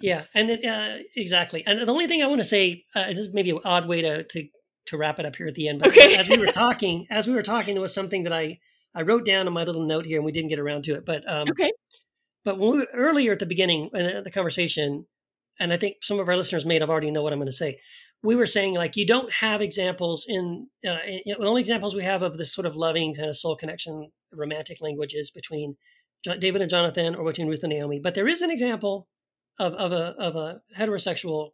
Yeah, and it, exactly. And the only thing I want to say, this is maybe an odd way to wrap it up here at the end. But as we were talking, there was something that I wrote down in my little note here, and we didn't get around to it. But but when we were earlier at the beginning of the conversation, and I think some of our listeners may have already know what I'm going to say. We were saying, like, you don't have examples the only examples we have of this sort of loving kind of soul connection, romantic languages between David and Jonathan or between Ruth and Naomi. But there is an example of a heterosexual,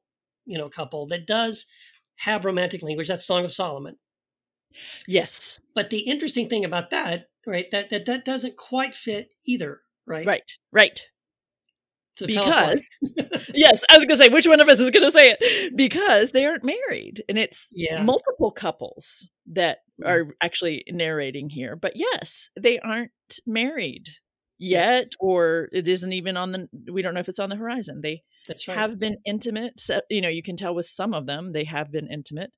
couple that does have romantic language. That's Song of Solomon. Yes. But the interesting thing about that, right, that doesn't quite fit either, right? Right. So because yes, I was going to say, which one of us is going to say it? Because they aren't married, and it's multiple couples that are actually narrating here. But yes, they aren't married yet, or it isn't even we don't know if it's on the horizon. They have been intimate. So, you can tell with some of them, they have been intimate.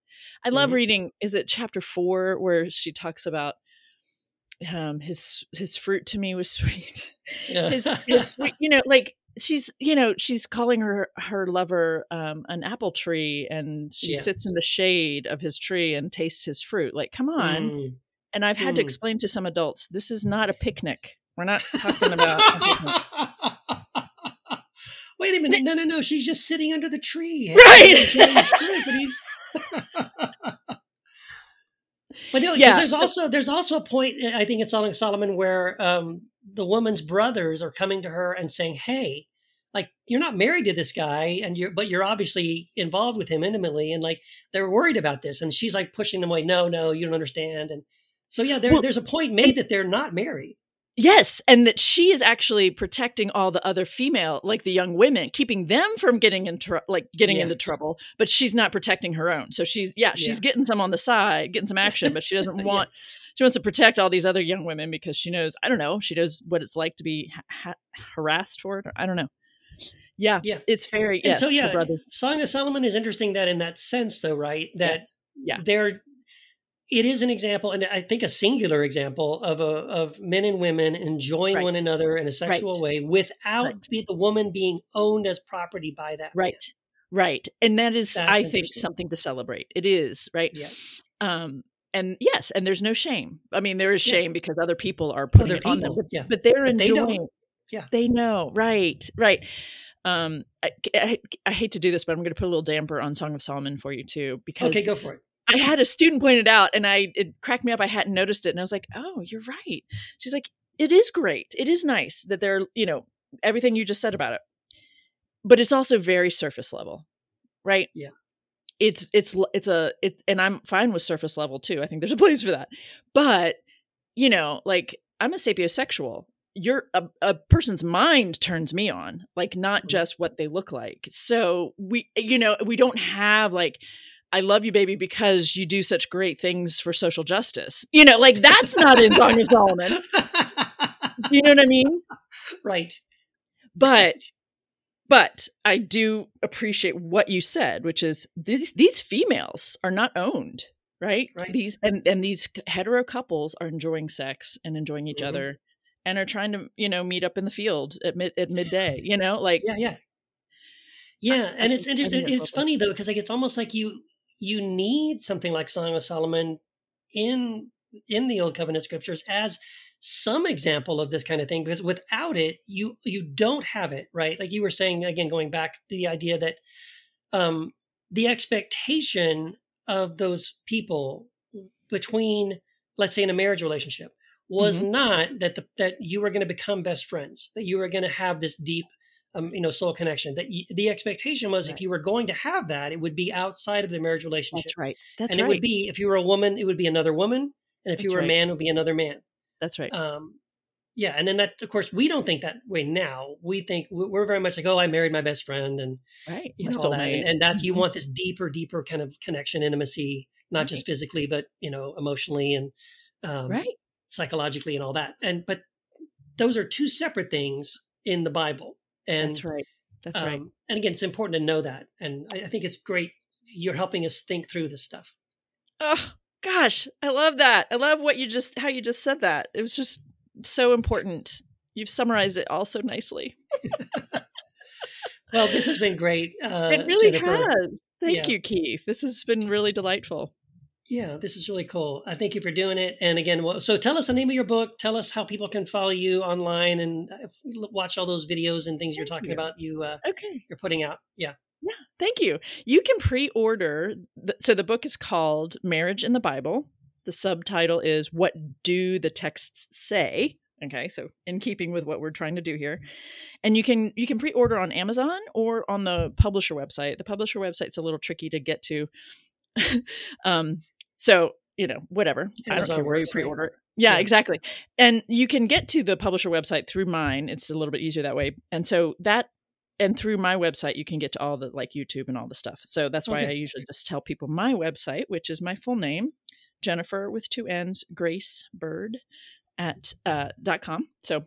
I love reading, is it chapter 4 where she talks about his fruit to me was sweet. Yeah. His sweet, she's calling her lover an apple tree, and she sits in the shade of his tree and tastes his fruit. Like, come on. And I've had to explain to some adults, this is not a picnic. We're not talking about a picnic. Wait a minute. No. She's just sitting under the tree. Right. But no, there's also a point, I think it's in Solomon, where the woman's brothers are coming to her and saying, "Hey, like, you're not married to this guy, and you're obviously involved with him intimately," and like they're worried about this, and she's like pushing them away. No, you don't understand. And so there's a point made that they're not married. Yes, and that she is actually protecting all the other female, like the young women, keeping them from getting into trouble, but she's not protecting her own. So she's getting some on the side, getting some action, but she doesn't want, she wants to protect all these other young women because she knows, she knows what it's like to be harassed for it. Or, I don't know. Yeah. It's very, and so Song of Solomon is interesting that in that sense though, right? That it is an example, and I think a singular example of men and women enjoying one another in a sexual way without the woman being owned as property by that man. Right. And that is, I think, something to celebrate. It is, right? Yeah. And there's no shame. I mean, there is shame because other people are putting it on them, but they're enjoying. They don't. Yeah. They know. Right. I hate to do this, but I'm going to put a little damper on Song of Solomon for you too, because okay, go for it. I had a student point it out, and it cracked me up. I hadn't noticed it. And I was like, oh, you're right. She's like, it is great. It is nice that they're, everything you just said about it. But it's also very surface level, right? Yeah. And I'm fine with surface level too. I think there's a place for that. But, I'm a sapiosexual. You're a person's mind turns me on, like, not just what they look like. So we don't have like, I love you, baby, because you do such great things for social justice. That's not in Song of Solomon. You know what I mean? Right. But I do appreciate what you said, which is these females are not owned, right? These hetero couples are enjoying sex and enjoying each other, and are trying to, meet up in the field at midday. And it's interesting. It's funny though, because like it's almost like you need something like Song of Solomon in the Old Covenant scriptures as some example of this kind of thing, because without it, you don't have it, right? Like you were saying, again, going back to the idea that the expectation of those people between, let's say, in a marriage relationship was not that you were going to become best friends, that you were going to have this deep soul connection. That the expectation was, if you were going to have that, it would be outside of the marriage relationship. That's right. And it would be, if you were a woman, it would be another woman, and if you were a man, it would be another man. That's right. And then that, of course, we don't think that way now. We think we're very much like, oh, I married my best friend, and all that. And that's you want this deeper kind of connection, intimacy, not just physically, but emotionally and psychologically and all that. But those are two separate things in the Bible. And, that's right. And again, it's important to know that. And I think it's great you're helping us think through this stuff. Oh, gosh, I love that. I love what you just, how you just said that. It was just so important. You've summarized it all so nicely. Well, this has been great. It really Jennifer. Has. Thank you, Keith. This has been really delightful. Yeah, this is really cool. I thank you for doing it. And again, so tell us the name of your book. Tell us how people can follow you online and watch all those videos and things thank you're talking you. About. You're putting out. Yeah. Yeah. Thank you. You can pre-order. So the book is called Marriage in the Bible. The subtitle is What Do the Texts Say? Okay, so in keeping with what we're trying to do here. And you can pre-order on Amazon or on the publisher website. The publisher website's a little tricky to get to. So, whatever. Amazon, I don't care where you pre-order it. Yeah, exactly. And you can get to the publisher website through mine. It's a little bit easier that way. And so and through my website, you can get to all the YouTube and all the stuff. So that's why I usually just tell people my website, which is my full name, Jennifer with 2 N's, Grace Bird at .com. So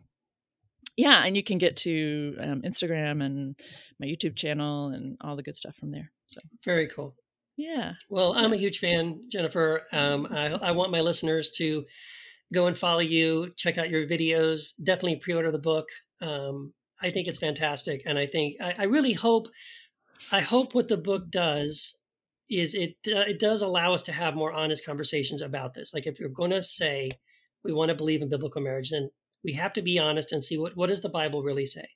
yeah, and you can get to Instagram and my YouTube channel and all the good stuff from there. So very cool. Yeah. Well, I'm a huge fan, Jennifer. I want my listeners to go and follow you, check out your videos, definitely pre-order the book. I think it's fantastic. And I think, I hope what the book does is it does allow us to have more honest conversations about this. Like if you're going to say, we want to believe in biblical marriage, then we have to be honest and see what does the Bible really say.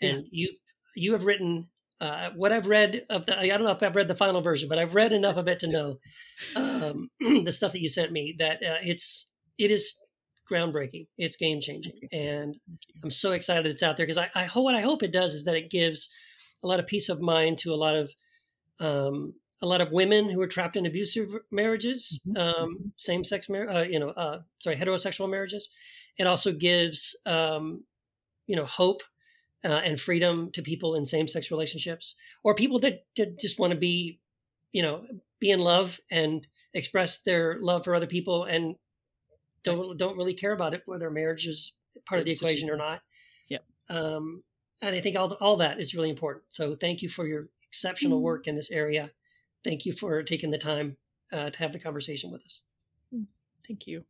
And you have written what I've read of the, I don't know if I've read the final version, but I've read enough of it to know the stuff that you sent me that it is groundbreaking. It's game changing. And I'm so excited it's out there because I hope it does is that it gives a lot of peace of mind to a lot of women who are trapped in abusive marriages, same-sex marriage, heterosexual marriages. It also gives, hope and freedom to people in same-sex relationships or people that just want to be in love and express their love for other people and don't really care about it, whether marriage is part of the equation or not. Yep. And I think all that is really important. So thank you for your exceptional work in this area. Thank you for taking the time to have the conversation with us. Thank you.